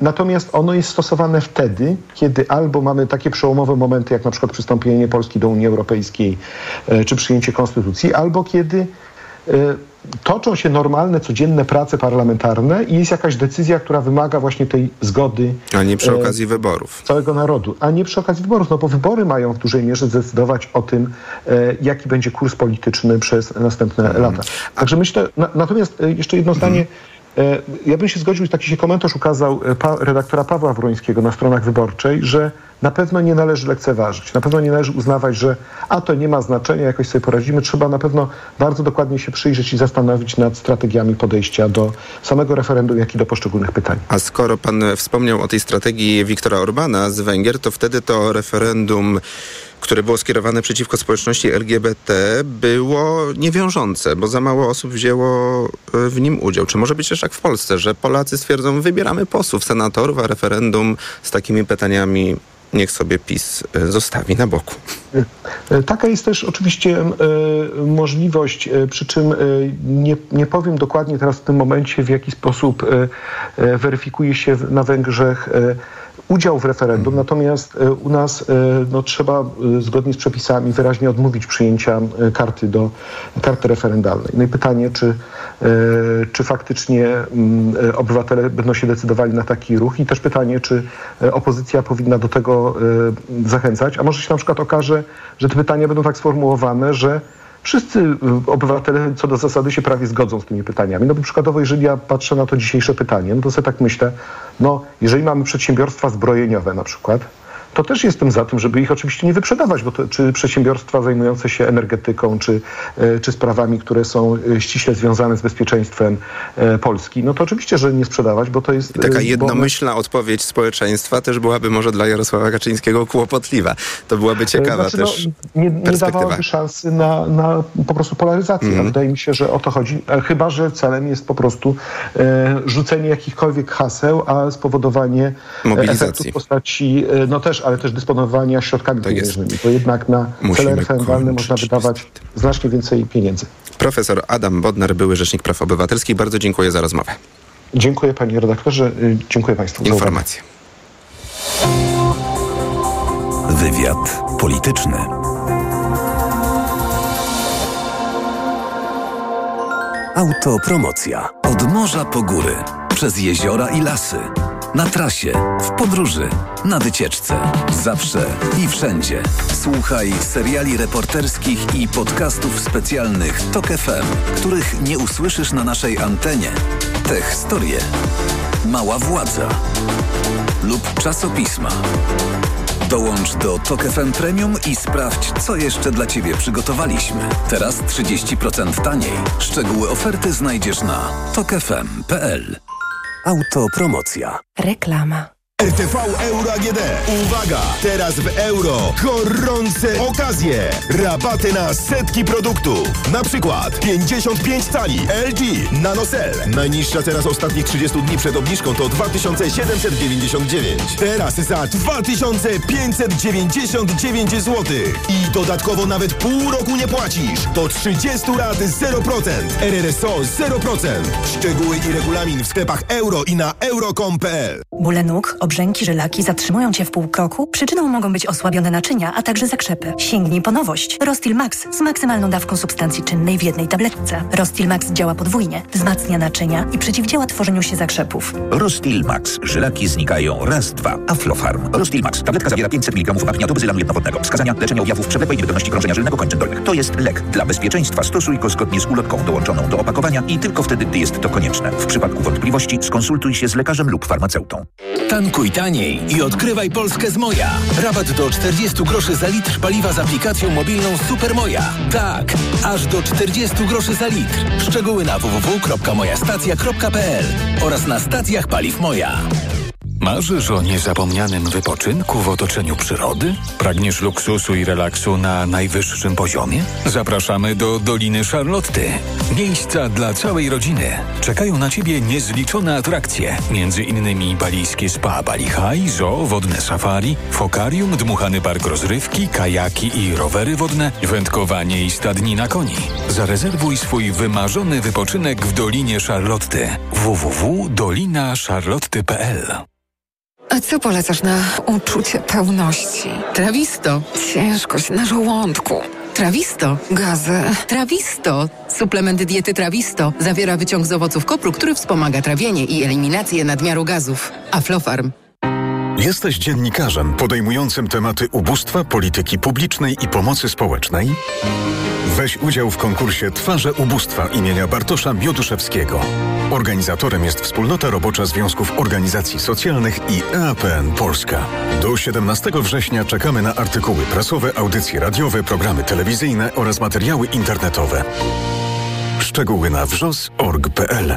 natomiast ono jest stosowane wtedy, kiedy albo mamy takie przełomowe momenty, jak na przykład przystąpienie Polski do Unii Europejskiej czy przyjęcie konstytucji, albo kiedy toczą się normalne, codzienne prace parlamentarne i jest jakaś decyzja, która wymaga właśnie tej zgody. A nie przy okazji wyborów. Całego narodu. A nie przy okazji wyborów, no bo wybory mają w dużej mierze zdecydować o tym, jaki będzie kurs polityczny przez następne lata. Także myślę, natomiast jeszcze jedno zdanie. Ja bym się zgodził, taki się komentarz ukazał redaktora Pawła Wrońskiego na stronach Wyborczej, że na pewno nie należy lekceważyć, na pewno nie należy uznawać, że a to nie ma znaczenia, jakoś sobie poradzimy. Trzeba na pewno bardzo dokładnie się przyjrzeć i zastanowić nad strategiami podejścia do samego referendum, jak i do poszczególnych pytań. A skoro pan wspomniał o tej strategii Wiktora Orbana z Węgier, to wtedy to referendum, które było skierowane przeciwko społeczności LGBT, było niewiążące, bo za mało osób wzięło w nim udział. Czy może być też jak w Polsce, że Polacy stwierdzą, wybieramy posłów, senatorów, a referendum z takimi pytaniami niech sobie PiS zostawi na boku. Taka jest też oczywiście możliwość, przy czym nie powiem dokładnie teraz w tym momencie, w jaki sposób weryfikuje się na Węgrzech udział w referendum, natomiast u nas trzeba zgodnie z przepisami wyraźnie odmówić przyjęcia karty referendalnej. No i pytanie, czy faktycznie obywatele będą się decydowali na taki ruch, i też pytanie, czy opozycja powinna do tego zachęcać, a może się na przykład okaże, że te pytania będą tak sformułowane, że wszyscy obywatele co do zasady się prawie zgodzą z tymi pytaniami. No bo przykładowo, jeżeli ja patrzę na to dzisiejsze pytanie, no to sobie tak myślę, jeżeli mamy przedsiębiorstwa zbrojeniowe na przykład, to też jestem za tym, żeby ich oczywiście nie wyprzedawać, bo to, czy przedsiębiorstwa zajmujące się energetyką, czy sprawami, które są ściśle związane z bezpieczeństwem Polski, to oczywiście, że nie sprzedawać, bo to jest... I taka jednomyślna odpowiedź społeczeństwa też byłaby może dla Jarosława Kaczyńskiego kłopotliwa. To byłaby ciekawa też nie dawałaby szansy na po prostu polaryzację. Mm. Wydaje mi się, że o to chodzi, chyba że celem jest po prostu rzucenie jakichkolwiek haseł, a spowodowanie efektu w postaci ale też dysponowania środkami pieniężnymi, bo jednak na cele referendalne można wydawać znacznie więcej pieniędzy. Profesor Adam Bodnar, były Rzecznik Praw Obywatelskich. Bardzo dziękuję za rozmowę. Dziękuję panie redaktorze, dziękuję państwu za informację. Wywiad polityczny. Autopromocja. Od morza po góry, przez jeziora i lasy. Na trasie, w podróży, na wycieczce. Zawsze i wszędzie. Słuchaj seriali reporterskich i podcastów specjalnych TOK FM, których nie usłyszysz na naszej antenie. Te historie, Mała Władza lub czasopisma. Dołącz do TOK FM Premium i sprawdź, co jeszcze dla Ciebie przygotowaliśmy. Teraz 30% taniej. Szczegóły oferty znajdziesz na tokfm.pl. Autopromocja. Reklama. RTV Euro AGD. Uwaga! Teraz w Euro gorące okazje. Rabaty na setki produktów. Na przykład 55 cali LG NanoCell. Najniższa cena z ostatnich 30 dni przed obniżką to 2799. Teraz za 2599 zł. I dodatkowo nawet pół roku nie płacisz. Do 30 rat 0%. RRSO 0%. Szczegóły i regulamin w sklepach Euro i na euro.com.pl. Bóle nóg, obrzęki, żylaki zatrzymują Cię w pół kroku? Przyczyną mogą być osłabione naczynia, a także zakrzepy. Sięgnij po nowość. Rostilmax z maksymalną dawką substancji czynnej w jednej tabletce. Rostilmax działa podwójnie, wzmacnia naczynia i przeciwdziała tworzeniu się zakrzepów. Rostilmax. Żylaki znikają. Raz, dwa. Aflofarm. Rostilmax. Tabletka zawiera 500 mg apniatu bezylanu jednowodnego. Wskazania: leczenia objawów przewlekłej niewydolności krążenia żylnego kończyn dolnych. To jest lek. Dla bezpieczeństwa stosuj go zgodnie z ulotką dołączoną do opakowania i tylko wtedy, gdy jest to konieczne. W przypadku wątpliwości skonsultuj się z lekarzem lub farmaceutą. Tankuj taniej i odkrywaj Polskę z Moja. Rabat do 40 groszy za litr paliwa z aplikacją mobilną Supermoja. Tak, aż do 40 groszy za litr. Szczegóły na www.mojastacja.pl oraz na stacjach paliw Moja. Marzysz o niezapomnianym wypoczynku w otoczeniu przyrody? Pragniesz luksusu i relaksu na najwyższym poziomie? Zapraszamy do Doliny Charlotty. Miejsca dla całej rodziny. Czekają na Ciebie niezliczone atrakcje. Między innymi balijskie spa Bali High, zoo, wodne safari, fokarium, dmuchany park rozrywki, kajaki i rowery wodne, wędkowanie i stadnina koni. Zarezerwuj swój wymarzony wypoczynek w Dolinie Charlotty. www.dolinacharlotty.pl. A co polecasz na uczucie pełności? Trawisto. Ciężkość na żołądku. Trawisto. Gazy. Trawisto. Suplement diety Trawisto zawiera wyciąg z owoców kopru, który wspomaga trawienie i eliminację nadmiaru gazów. Aflofarm. Jesteś dziennikarzem podejmującym tematy ubóstwa, polityki publicznej i pomocy społecznej? Weź udział w konkursie Twarze Ubóstwa imienia Bartosza Mioduszewskiego. Organizatorem jest Wspólnota Robocza Związków Organizacji Socjalnych i EAPN Polska. Do 17 września czekamy na artykuły prasowe, audycje radiowe, programy telewizyjne oraz materiały internetowe. Szczegóły na wrzos.org.pl.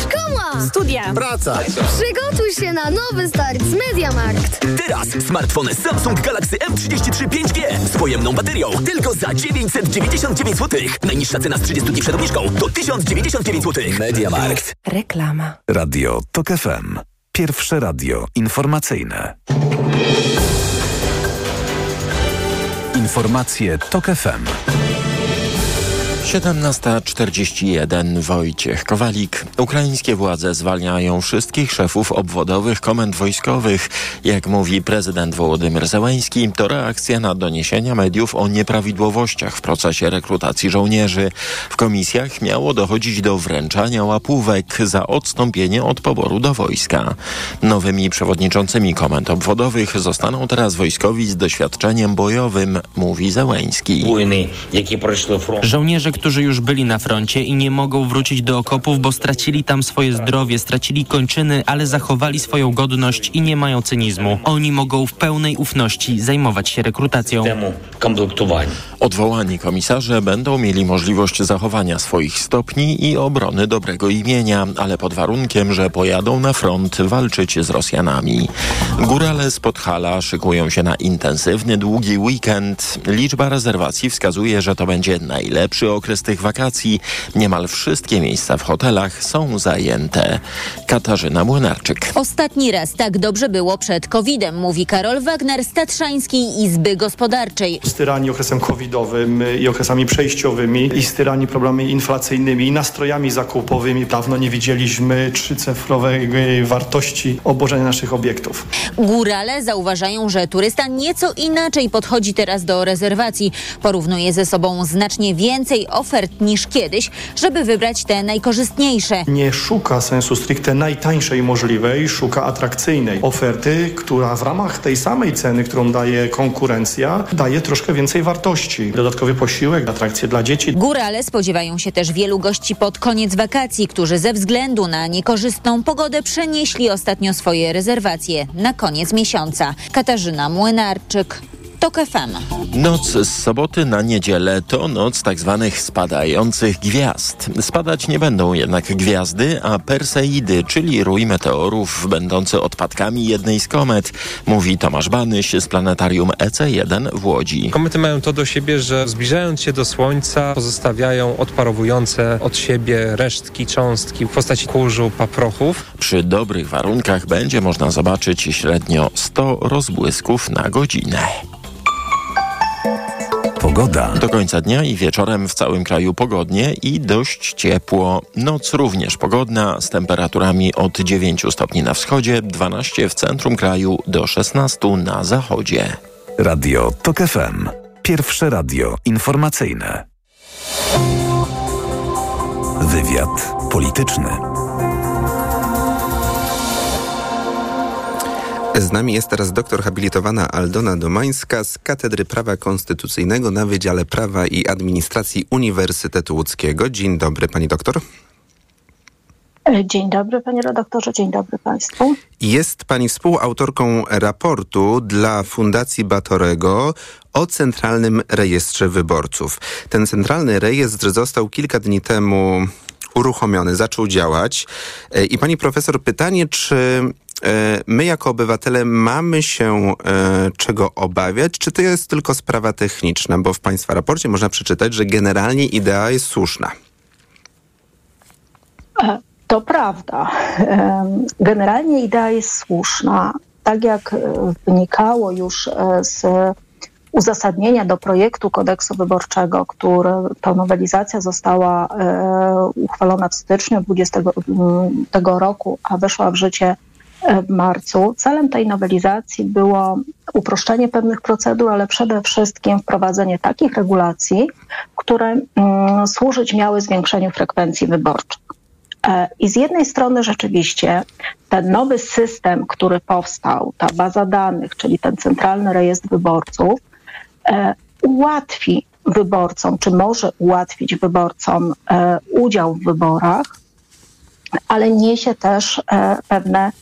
Szkoła! Studia! Praca! Przygotuj się na nowy start z MediaMarkt. Teraz smartfony Samsung Galaxy M33 5G z pojemną baterią tylko za 999 zł. Najniższa cena z 30 dni przed obniżką to 1099 zł. MediaMarkt. Reklama. Radio TOK FM. Pierwsze radio informacyjne. Informacje TOK FM. 17:41. Wojciech Kowalik. Ukraińskie władze zwalniają wszystkich szefów obwodowych komend wojskowych. Jak mówi prezydent Wołodymyr Zełenski, to reakcja na doniesienia mediów o nieprawidłowościach w procesie rekrutacji żołnierzy. W komisjach miało dochodzić do wręczania łapówek za odstąpienie od poboru do wojska. Nowymi przewodniczącymi komend obwodowych zostaną teraz wojskowi z doświadczeniem bojowym, mówi Zełenski. Żołnierze, którzy już byli na froncie i nie mogą wrócić do okopów, bo stracili tam swoje zdrowie, stracili kończyny, ale zachowali swoją godność i nie mają cynizmu. Oni mogą w pełnej ufności zajmować się rekrutacją. Odwołani komisarze będą mieli możliwość zachowania swoich stopni i obrony dobrego imienia, ale pod warunkiem, że pojadą na front walczyć z Rosjanami. Górale z Podhala szykują się na intensywny, długi weekend. Liczba rezerwacji wskazuje, że to będzie najlepszy okres tych wakacji. Niemal wszystkie miejsca w hotelach są zajęte. Katarzyna Młynarczyk. Ostatni raz tak dobrze było przed COVID-em, mówi Karol Wagner z Tatrzańskiej Izby Gospodarczej. Styrani okresem covidowym i okresami przejściowymi i styrani problemami inflacyjnymi i nastrojami zakupowymi. Dawno nie widzieliśmy trzycyfrowej wartości obłożenia naszych obiektów. Górale zauważają, że turysta nieco inaczej podchodzi teraz do rezerwacji. Porównuje ze sobą znacznie więcej ofert niż kiedyś, żeby wybrać te najkorzystniejsze. Nie szuka sensu stricte najtańszej możliwej, szuka atrakcyjnej oferty, która w ramach tej samej ceny, którą daje konkurencja, daje troszkę więcej wartości. Dodatkowy posiłek, atrakcje dla dzieci. Górale spodziewają się też wielu gości pod koniec wakacji, którzy ze względu na niekorzystną pogodę przenieśli ostatnio swoje rezerwacje na koniec miesiąca. Katarzyna Młynarczyk. TOK FM. Noc z soboty na niedzielę to noc tak zwanych spadających gwiazd. Spadać nie będą jednak gwiazdy, a Perseidy, czyli rój meteorów będący odpadkami jednej z komet, mówi Tomasz Banyś z planetarium EC1 w Łodzi. Komety mają to do siebie, że zbliżając się do Słońca pozostawiają odparowujące od siebie resztki, cząstki w postaci kurzu, paprochów. Przy dobrych warunkach będzie można zobaczyć średnio 100 rozbłysków na godzinę. Pogoda. Do końca dnia i wieczorem w całym kraju pogodnie i dość ciepło. Noc również pogodna z temperaturami od 9 stopni na wschodzie, 12 w centrum kraju, do 16 na zachodzie. Radio TOK FM. Pierwsze radio informacyjne. Wywiad polityczny. Z nami jest teraz doktor habilitowana Aldona Domańska z Katedry Prawa Konstytucyjnego na Wydziale Prawa i Administracji Uniwersytetu Łódzkiego. Dzień dobry, pani doktor. Dzień dobry, panie redaktorze, dzień dobry państwu. Jest pani współautorką raportu dla Fundacji Batorego o Centralnym Rejestrze Wyborców. Ten Centralny Rejestr został kilka dni temu uruchomiony, zaczął działać. I pani profesor, pytanie, czy my jako obywatele mamy się czego obawiać? Czy to jest tylko sprawa techniczna? Bo w państwa raporcie można przeczytać, że generalnie idea jest słuszna. To prawda. Generalnie idea jest słuszna. Tak jak wynikało już z uzasadnienia do projektu kodeksu wyborczego, który ta nowelizacja została uchwalona w styczniu 2020 tego roku, a weszła w życie w marcu. Celem tej nowelizacji było uproszczenie pewnych procedur, ale przede wszystkim wprowadzenie takich regulacji, które służyć miały zwiększeniu frekwencji wyborczych. I z jednej strony rzeczywiście ten nowy system, który powstał, ta baza danych, czyli ten centralny rejestr wyborców, ułatwi wyborcom, czy może ułatwić wyborcom udział w wyborach, ale niesie też pewne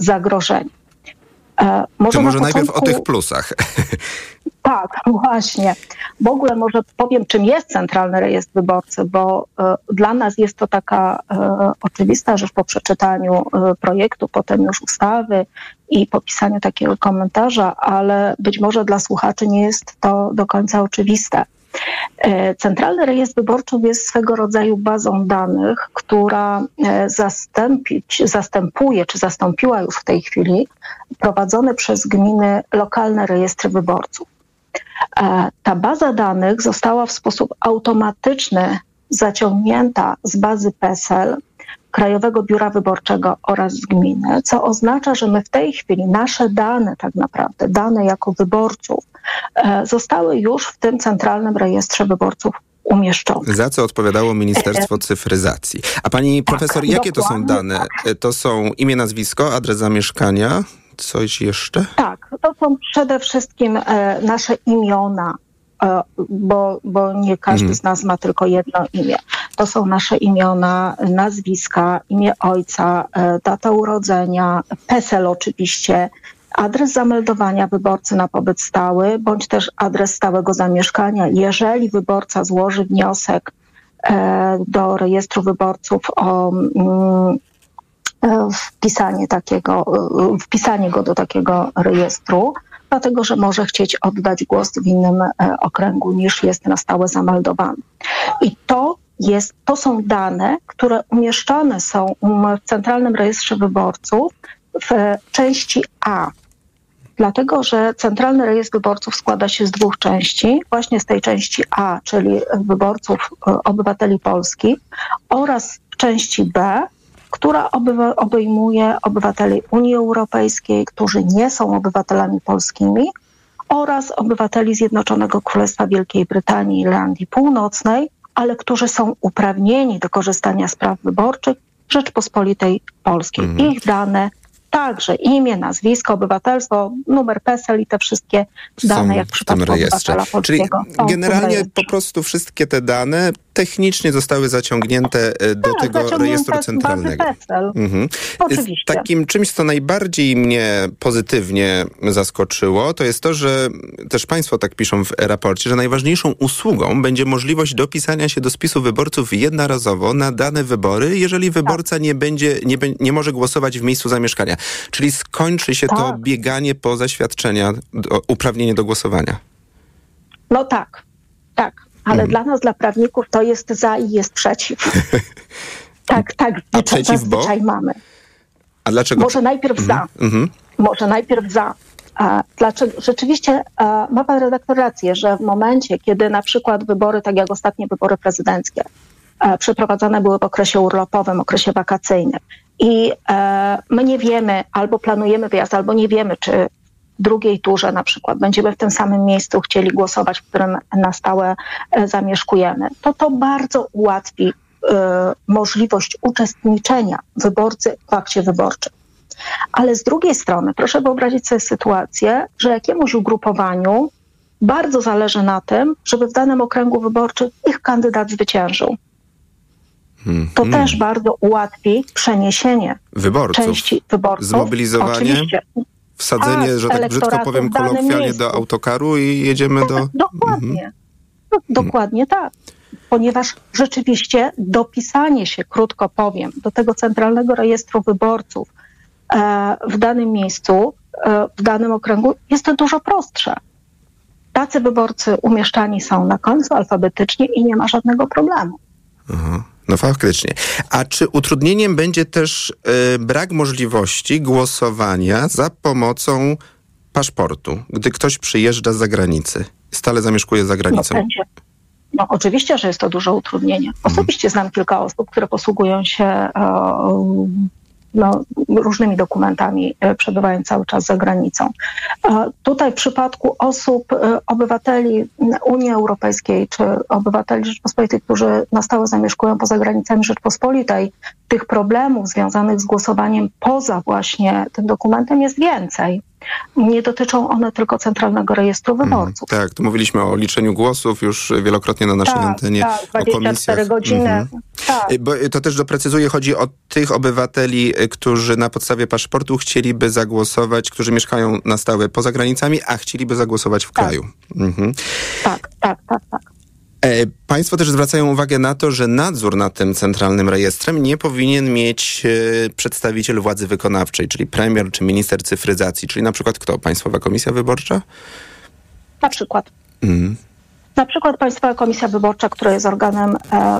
zagrożenia. Może najpierw o tych plusach. Tak, właśnie. W ogóle może powiem, czym jest Centralny Rejestr Wyborcy, bo dla nas jest to taka oczywista rzecz po przeczytaniu projektu, potem już ustawy i popisaniu takiego komentarza, ale być może dla słuchaczy nie jest to do końca oczywiste. Centralny Rejestr Wyborczy jest swego rodzaju bazą danych, która zastępuje, czy zastąpiła już w tej chwili, prowadzone przez gminy lokalne rejestry wyborców. Ta baza danych została w sposób automatyczny zaciągnięta z bazy PESEL, Krajowego Biura Wyborczego oraz z gminy, co oznacza, że my w tej chwili nasze dane tak naprawdę, dane jako wyborców, zostały już w tym Centralnym Rejestrze Wyborców umieszczone. Za co odpowiadało Ministerstwo Cyfryzacji. A pani profesor, tak, jakie to są dane? Tak. To są imię, nazwisko, adres zamieszkania, coś jeszcze? Tak, to są przede wszystkim nasze imiona, bo nie każdy z nas ma tylko jedno imię. To są nasze imiona, nazwiska, imię ojca, data urodzenia, PESEL oczywiście, adres zameldowania wyborcy na pobyt stały, bądź też adres stałego zamieszkania. Jeżeli wyborca złoży wniosek do rejestru wyborców o wpisanie go do takiego rejestru, dlatego że może chcieć oddać głos w innym okręgu niż jest na stałe zameldowany. I to są dane, które umieszczane są w Centralnym Rejestrze Wyborców w części A. Dlatego, że Centralny Rejestr Wyborców składa się z dwóch części. Właśnie z tej części A, czyli wyborców obywateli Polski, oraz części B, która obejmuje obywateli Unii Europejskiej, którzy nie są obywatelami polskimi, oraz obywateli Zjednoczonego Królestwa Wielkiej Brytanii i Irlandii Północnej, ale którzy są uprawnieni do korzystania z praw wyborczych Rzeczpospolitej Polskiej. Ich dane, także imię, nazwisko, obywatelstwo, numer PESEL i te wszystkie dane, jak w przypadku obywatela polskiego. Czyli generalnie po prostu wszystkie te dane technicznie zostały zaciągnięte do tego rejestru centralnego. Oczywiście. Takim czymś, co najbardziej mnie pozytywnie zaskoczyło, to jest to, że też państwo tak piszą w raporcie, że najważniejszą usługą będzie możliwość dopisania się do spisu wyborców jednorazowo na dane wybory, jeżeli wyborca nie może głosować w miejscu zamieszkania. Czyli skończy się to bieganie po zaświadczenia, uprawnienie do głosowania. No tak, tak. Ale dla nas, dla prawników, to jest za i jest przeciw. Tak, zazwyczaj mamy. A dlaczego? Może najpierw za. Może najpierw za. Dlaczego? Rzeczywiście ma pan redaktor rację, że w momencie, kiedy na przykład wybory, tak jak ostatnie wybory prezydenckie, przeprowadzane były w okresie urlopowym, okresie wakacyjnym i my nie wiemy, albo planujemy wyjazd, albo nie wiemy, czy drugiej turze na przykład będziemy w tym samym miejscu chcieli głosować, w którym na stałe zamieszkujemy, to bardzo ułatwi możliwość uczestniczenia wyborcy w akcie wyborczym. Ale z drugiej strony proszę wyobrazić sobie sytuację, że jakiemuś ugrupowaniu bardzo zależy na tym, żeby w danym okręgu wyborczym ich kandydat zwyciężył. To też bardzo ułatwi przeniesienie wyborców, części wyborców. Zmobilizowanie. Oczywiście. Wsadzenie, że tak brzydko powiem kolokwialnie, do autokaru i jedziemy do... Dokładnie tak. Ponieważ rzeczywiście dopisanie się, krótko powiem, do tego Centralnego Rejestru Wyborców w danym miejscu, w danym okręgu jest to dużo prostsze. Tacy wyborcy umieszczani są na końcu alfabetycznie i nie ma żadnego problemu. Aha. No faktycznie. A czy utrudnieniem będzie też brak możliwości głosowania za pomocą paszportu, gdy ktoś przyjeżdża z zagranicy, stale zamieszkuje za granicą? No oczywiście, że jest to duże utrudnienie. Osobiście znam kilka osób, które posługują się no, różnymi dokumentami przebywają cały czas za granicą. Tutaj w przypadku osób, obywateli Unii Europejskiej czy obywateli Rzeczypospolitej, którzy na stałe zamieszkują poza granicami Rzeczypospolitej, tych problemów związanych z głosowaniem poza właśnie tym dokumentem jest więcej. Nie dotyczą one tylko Centralnego Rejestru Wyborców. Tak, tu mówiliśmy o liczeniu głosów już wielokrotnie na naszej antenie. Tak, 24 godziny. Tak. Bo to też doprecyzuję, chodzi o tych obywateli, którzy na podstawie paszportu chcieliby zagłosować, którzy mieszkają na stałe poza granicami, a chcieliby zagłosować w kraju. Mhm. Tak. Państwo też zwracają uwagę na to, że nadzór nad tym Centralnym Rejestrem nie powinien mieć przedstawiciel władzy wykonawczej, czyli premier czy minister cyfryzacji, czyli na przykład kto? Państwowa Komisja Wyborcza? Na przykład. Na przykład Państwowa Komisja Wyborcza, która jest organem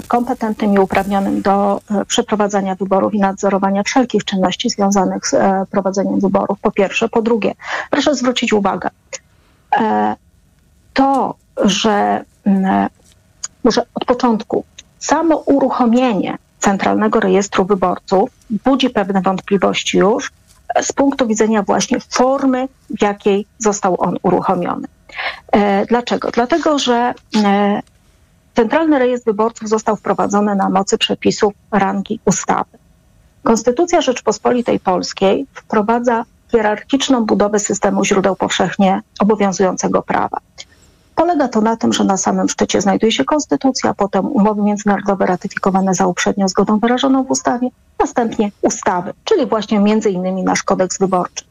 kompetentnym i uprawnionym do przeprowadzania wyborów i nadzorowania wszelkich czynności związanych z prowadzeniem wyborów, po pierwsze. Po drugie, proszę zwrócić uwagę, to, że może od początku samo uruchomienie Centralnego Rejestru Wyborców budzi pewne wątpliwości już z punktu widzenia właśnie formy, w jakiej został on uruchomiony. Dlaczego? Dlatego, że Centralny Rejestr Wyborców został wprowadzony na mocy przepisów rangi ustawy. Konstytucja Rzeczypospolitej Polskiej wprowadza hierarchiczną budowę systemu źródeł powszechnie obowiązującego prawa. Polega to na tym, że na samym szczycie znajduje się konstytucja, potem umowy międzynarodowe ratyfikowane za uprzednią zgodą wyrażoną w ustawie, następnie ustawy, czyli właśnie między innymi nasz kodeks wyborczy.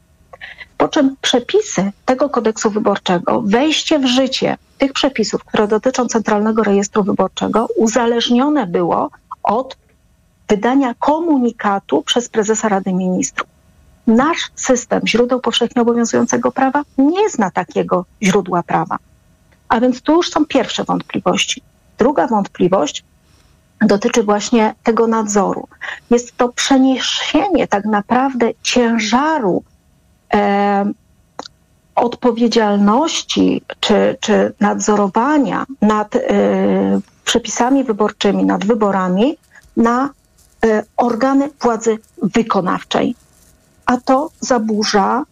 Po czym przepisy tego kodeksu wyborczego, wejście w życie tych przepisów, które dotyczą Centralnego Rejestru Wyborczego, uzależnione było od wydania komunikatu przez prezesa Rady Ministrów. Nasz system źródeł powszechnie obowiązującego prawa nie zna takiego źródła prawa. A więc tu już są pierwsze wątpliwości. Druga wątpliwość dotyczy właśnie tego nadzoru. Jest to przeniesienie tak naprawdę ciężaru odpowiedzialności czy nadzorowania nad przepisami wyborczymi, nad wyborami na organy władzy wykonawczej. A to zaburza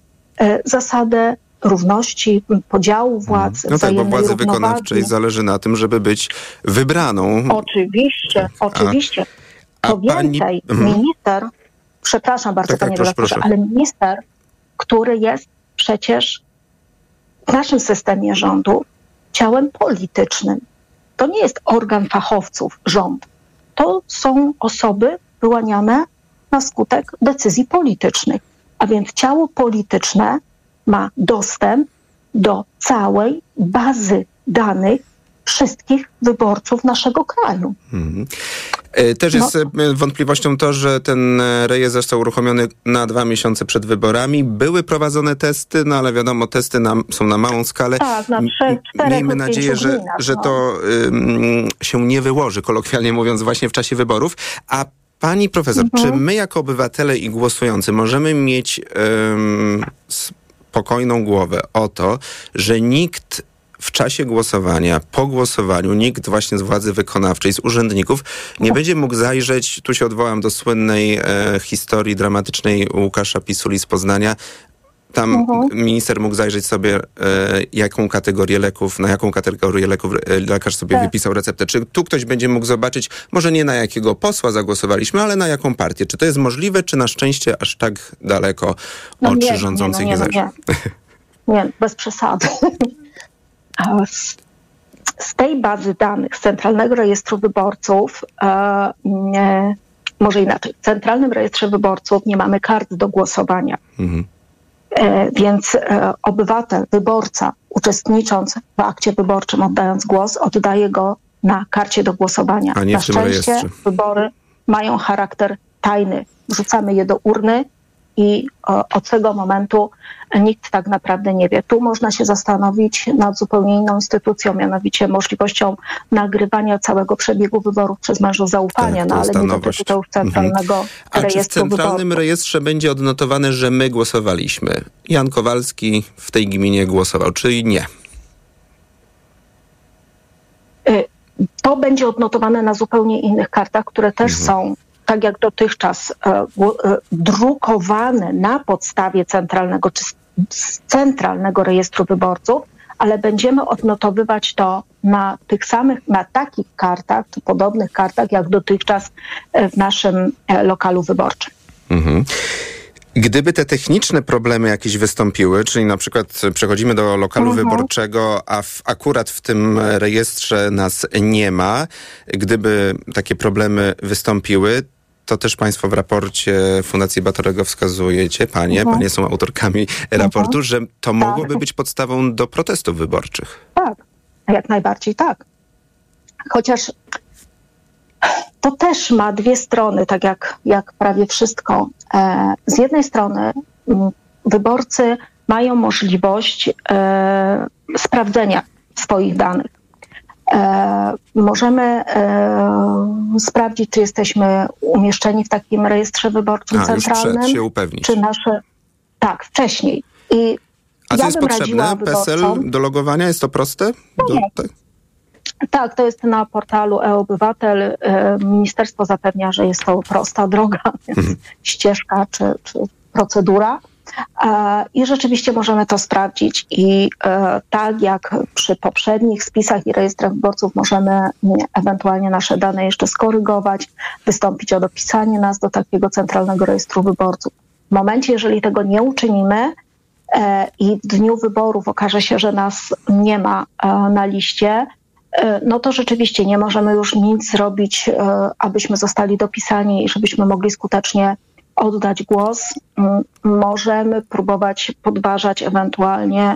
zasadę równości, podziału władz. No tak, bo władzy wykonawczej zależy na tym, żeby być wybraną. Oczywiście. Co więcej, minister, przepraszam bardzo, tak, panie redaktorze, ale minister, który jest przecież w naszym systemie rządu ciałem politycznym. To nie jest organ fachowców rządu. To są osoby wyłaniane na skutek decyzji politycznych. A więc ciało polityczne ma dostęp do całej bazy danych wszystkich wyborców naszego kraju. Też jest wątpliwością to, że ten rejestr został uruchomiony na 2 miesiące przed wyborami. Były prowadzone testy, no ale wiadomo, testy są na małą skalę. Tak, na 3-4 miejmy nadzieję, że to się nie wyłoży, kolokwialnie mówiąc, właśnie w czasie wyborów. A pani profesor, czy my jako obywatele i głosujący możemy mieć spokojną głowę o to, że nikt w czasie głosowania, po głosowaniu, nikt właśnie z władzy wykonawczej, z urzędników nie będzie mógł zajrzeć, tu się odwołam do słynnej historii dramatycznej Łukasza Pisuli z Poznania, tam minister mógł zajrzeć sobie, jaką kategorię leków, na jaką kategorię leków lekarz sobie wypisał receptę. Czy tu ktoś będzie mógł zobaczyć, może nie na jakiego posła zagłosowaliśmy, ale na jaką partię. Czy to jest możliwe, czy na szczęście aż tak daleko oczy rządzących nie zajrzą? Nie, bez przesady. Z tej bazy danych, z Centralnego Rejestru Wyborców, może inaczej, w Centralnym Rejestrze Wyborców nie mamy kart do głosowania. Więc obywatel, wyborca, uczestnicząc w akcie wyborczym, oddając głos, oddaje go na karcie do głosowania. Na szczęście wybory mają charakter tajny. Wrzucamy je do urny i od tego momentu nikt tak naprawdę nie wie. Tu można się zastanowić nad zupełnie inną instytucją, mianowicie możliwością nagrywania całego przebiegu wyborów przez mężów zaufania, tak, no, ale nie dotyczy to już Centralnego Rejestru Wyborów. A czy w Centralnym Rejestrze będzie odnotowane, że my głosowaliśmy? Jan Kowalski w tej gminie głosował, czy nie? To będzie odnotowane na zupełnie innych kartach, które też są tak jak dotychczas drukowane na podstawie centralnego czy z centralnego rejestru wyborców, ale będziemy odnotowywać to na tych samych, na takich kartach czy podobnych kartach jak dotychczas w naszym lokalu wyborczym. Mhm. Gdyby te techniczne problemy jakieś wystąpiły, czyli na przykład przechodzimy do lokalu wyborczego, a akurat w tym rejestrze nas nie ma, gdyby takie problemy wystąpiły, to też państwo w raporcie Fundacji Batorego wskazujecie, panie są autorkami raportu, że to mogłoby być podstawą do protestów wyborczych. Tak, jak najbardziej tak. Chociaż to też ma dwie strony, tak jak prawie wszystko. Z jednej strony wyborcy mają możliwość sprawdzenia swoich danych. Możemy sprawdzić, czy jesteśmy umieszczeni w takim rejestrze wyborczym centralnym. Już się upewnić. Czy nasze... Tak, wcześniej. I a to jest potrzebne? PESEL do logowania? Jest to proste? Tak, to jest na portalu e-Obywatel. Ministerstwo zapewnia, że jest to prosta droga, więc ścieżka czy procedura. I rzeczywiście możemy to sprawdzić i tak jak przy poprzednich spisach i rejestrach wyborców możemy ewentualnie nasze dane jeszcze skorygować, wystąpić o dopisanie nas do takiego centralnego rejestru wyborców. W momencie, jeżeli tego nie uczynimy i w dniu wyborów okaże się, że nas nie ma na liście, no to rzeczywiście nie możemy już nic zrobić, abyśmy zostali dopisani i żebyśmy mogli skutecznie oddać głos. Możemy próbować podważać ewentualnie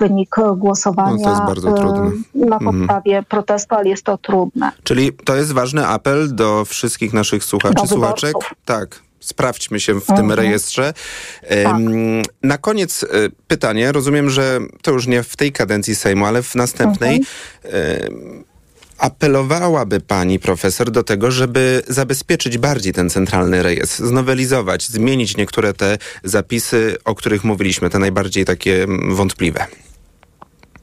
wynik głosowania na podstawie protestu, ale jest to trudne. Czyli to jest ważny apel do wszystkich naszych słuchaczy, słuchaczek. Tak. Sprawdźmy się w tym rejestrze. Tak. Na koniec pytanie. Rozumiem, że to już nie w tej kadencji Sejmu, ale w następnej. Apelowałaby pani profesor do tego, żeby zabezpieczyć bardziej ten centralny rejestr, znowelizować, zmienić niektóre te zapisy, o których mówiliśmy, te najbardziej takie wątpliwe.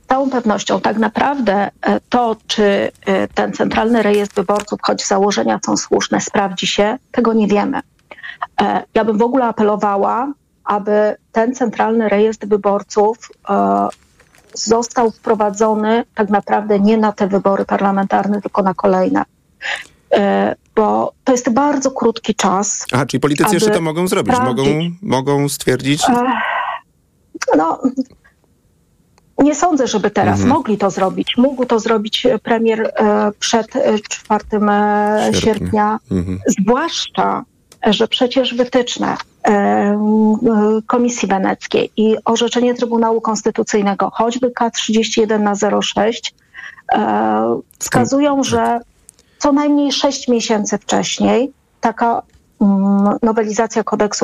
Z całą pewnością tak naprawdę to, czy ten centralny rejestr wyborców, choć założenia są słuszne, sprawdzi się, tego nie wiemy. Ja bym w ogóle apelowała, aby ten centralny rejestr wyborców został wprowadzony tak naprawdę nie na te wybory parlamentarne, tylko na kolejne. Bo to jest bardzo krótki czas. A, czyli politycy jeszcze to mogą zrobić? Mogą stwierdzić? Nie sądzę, żeby teraz mogli to zrobić. Mógł to zrobić premier przed 4 sierpnia. Zwłaszcza że przecież wytyczne Komisji Weneckiej i orzeczenie Trybunału Konstytucyjnego, choćby K31/06, wskazują, że co najmniej 6 miesięcy wcześniej taka nowelizacja kodeksu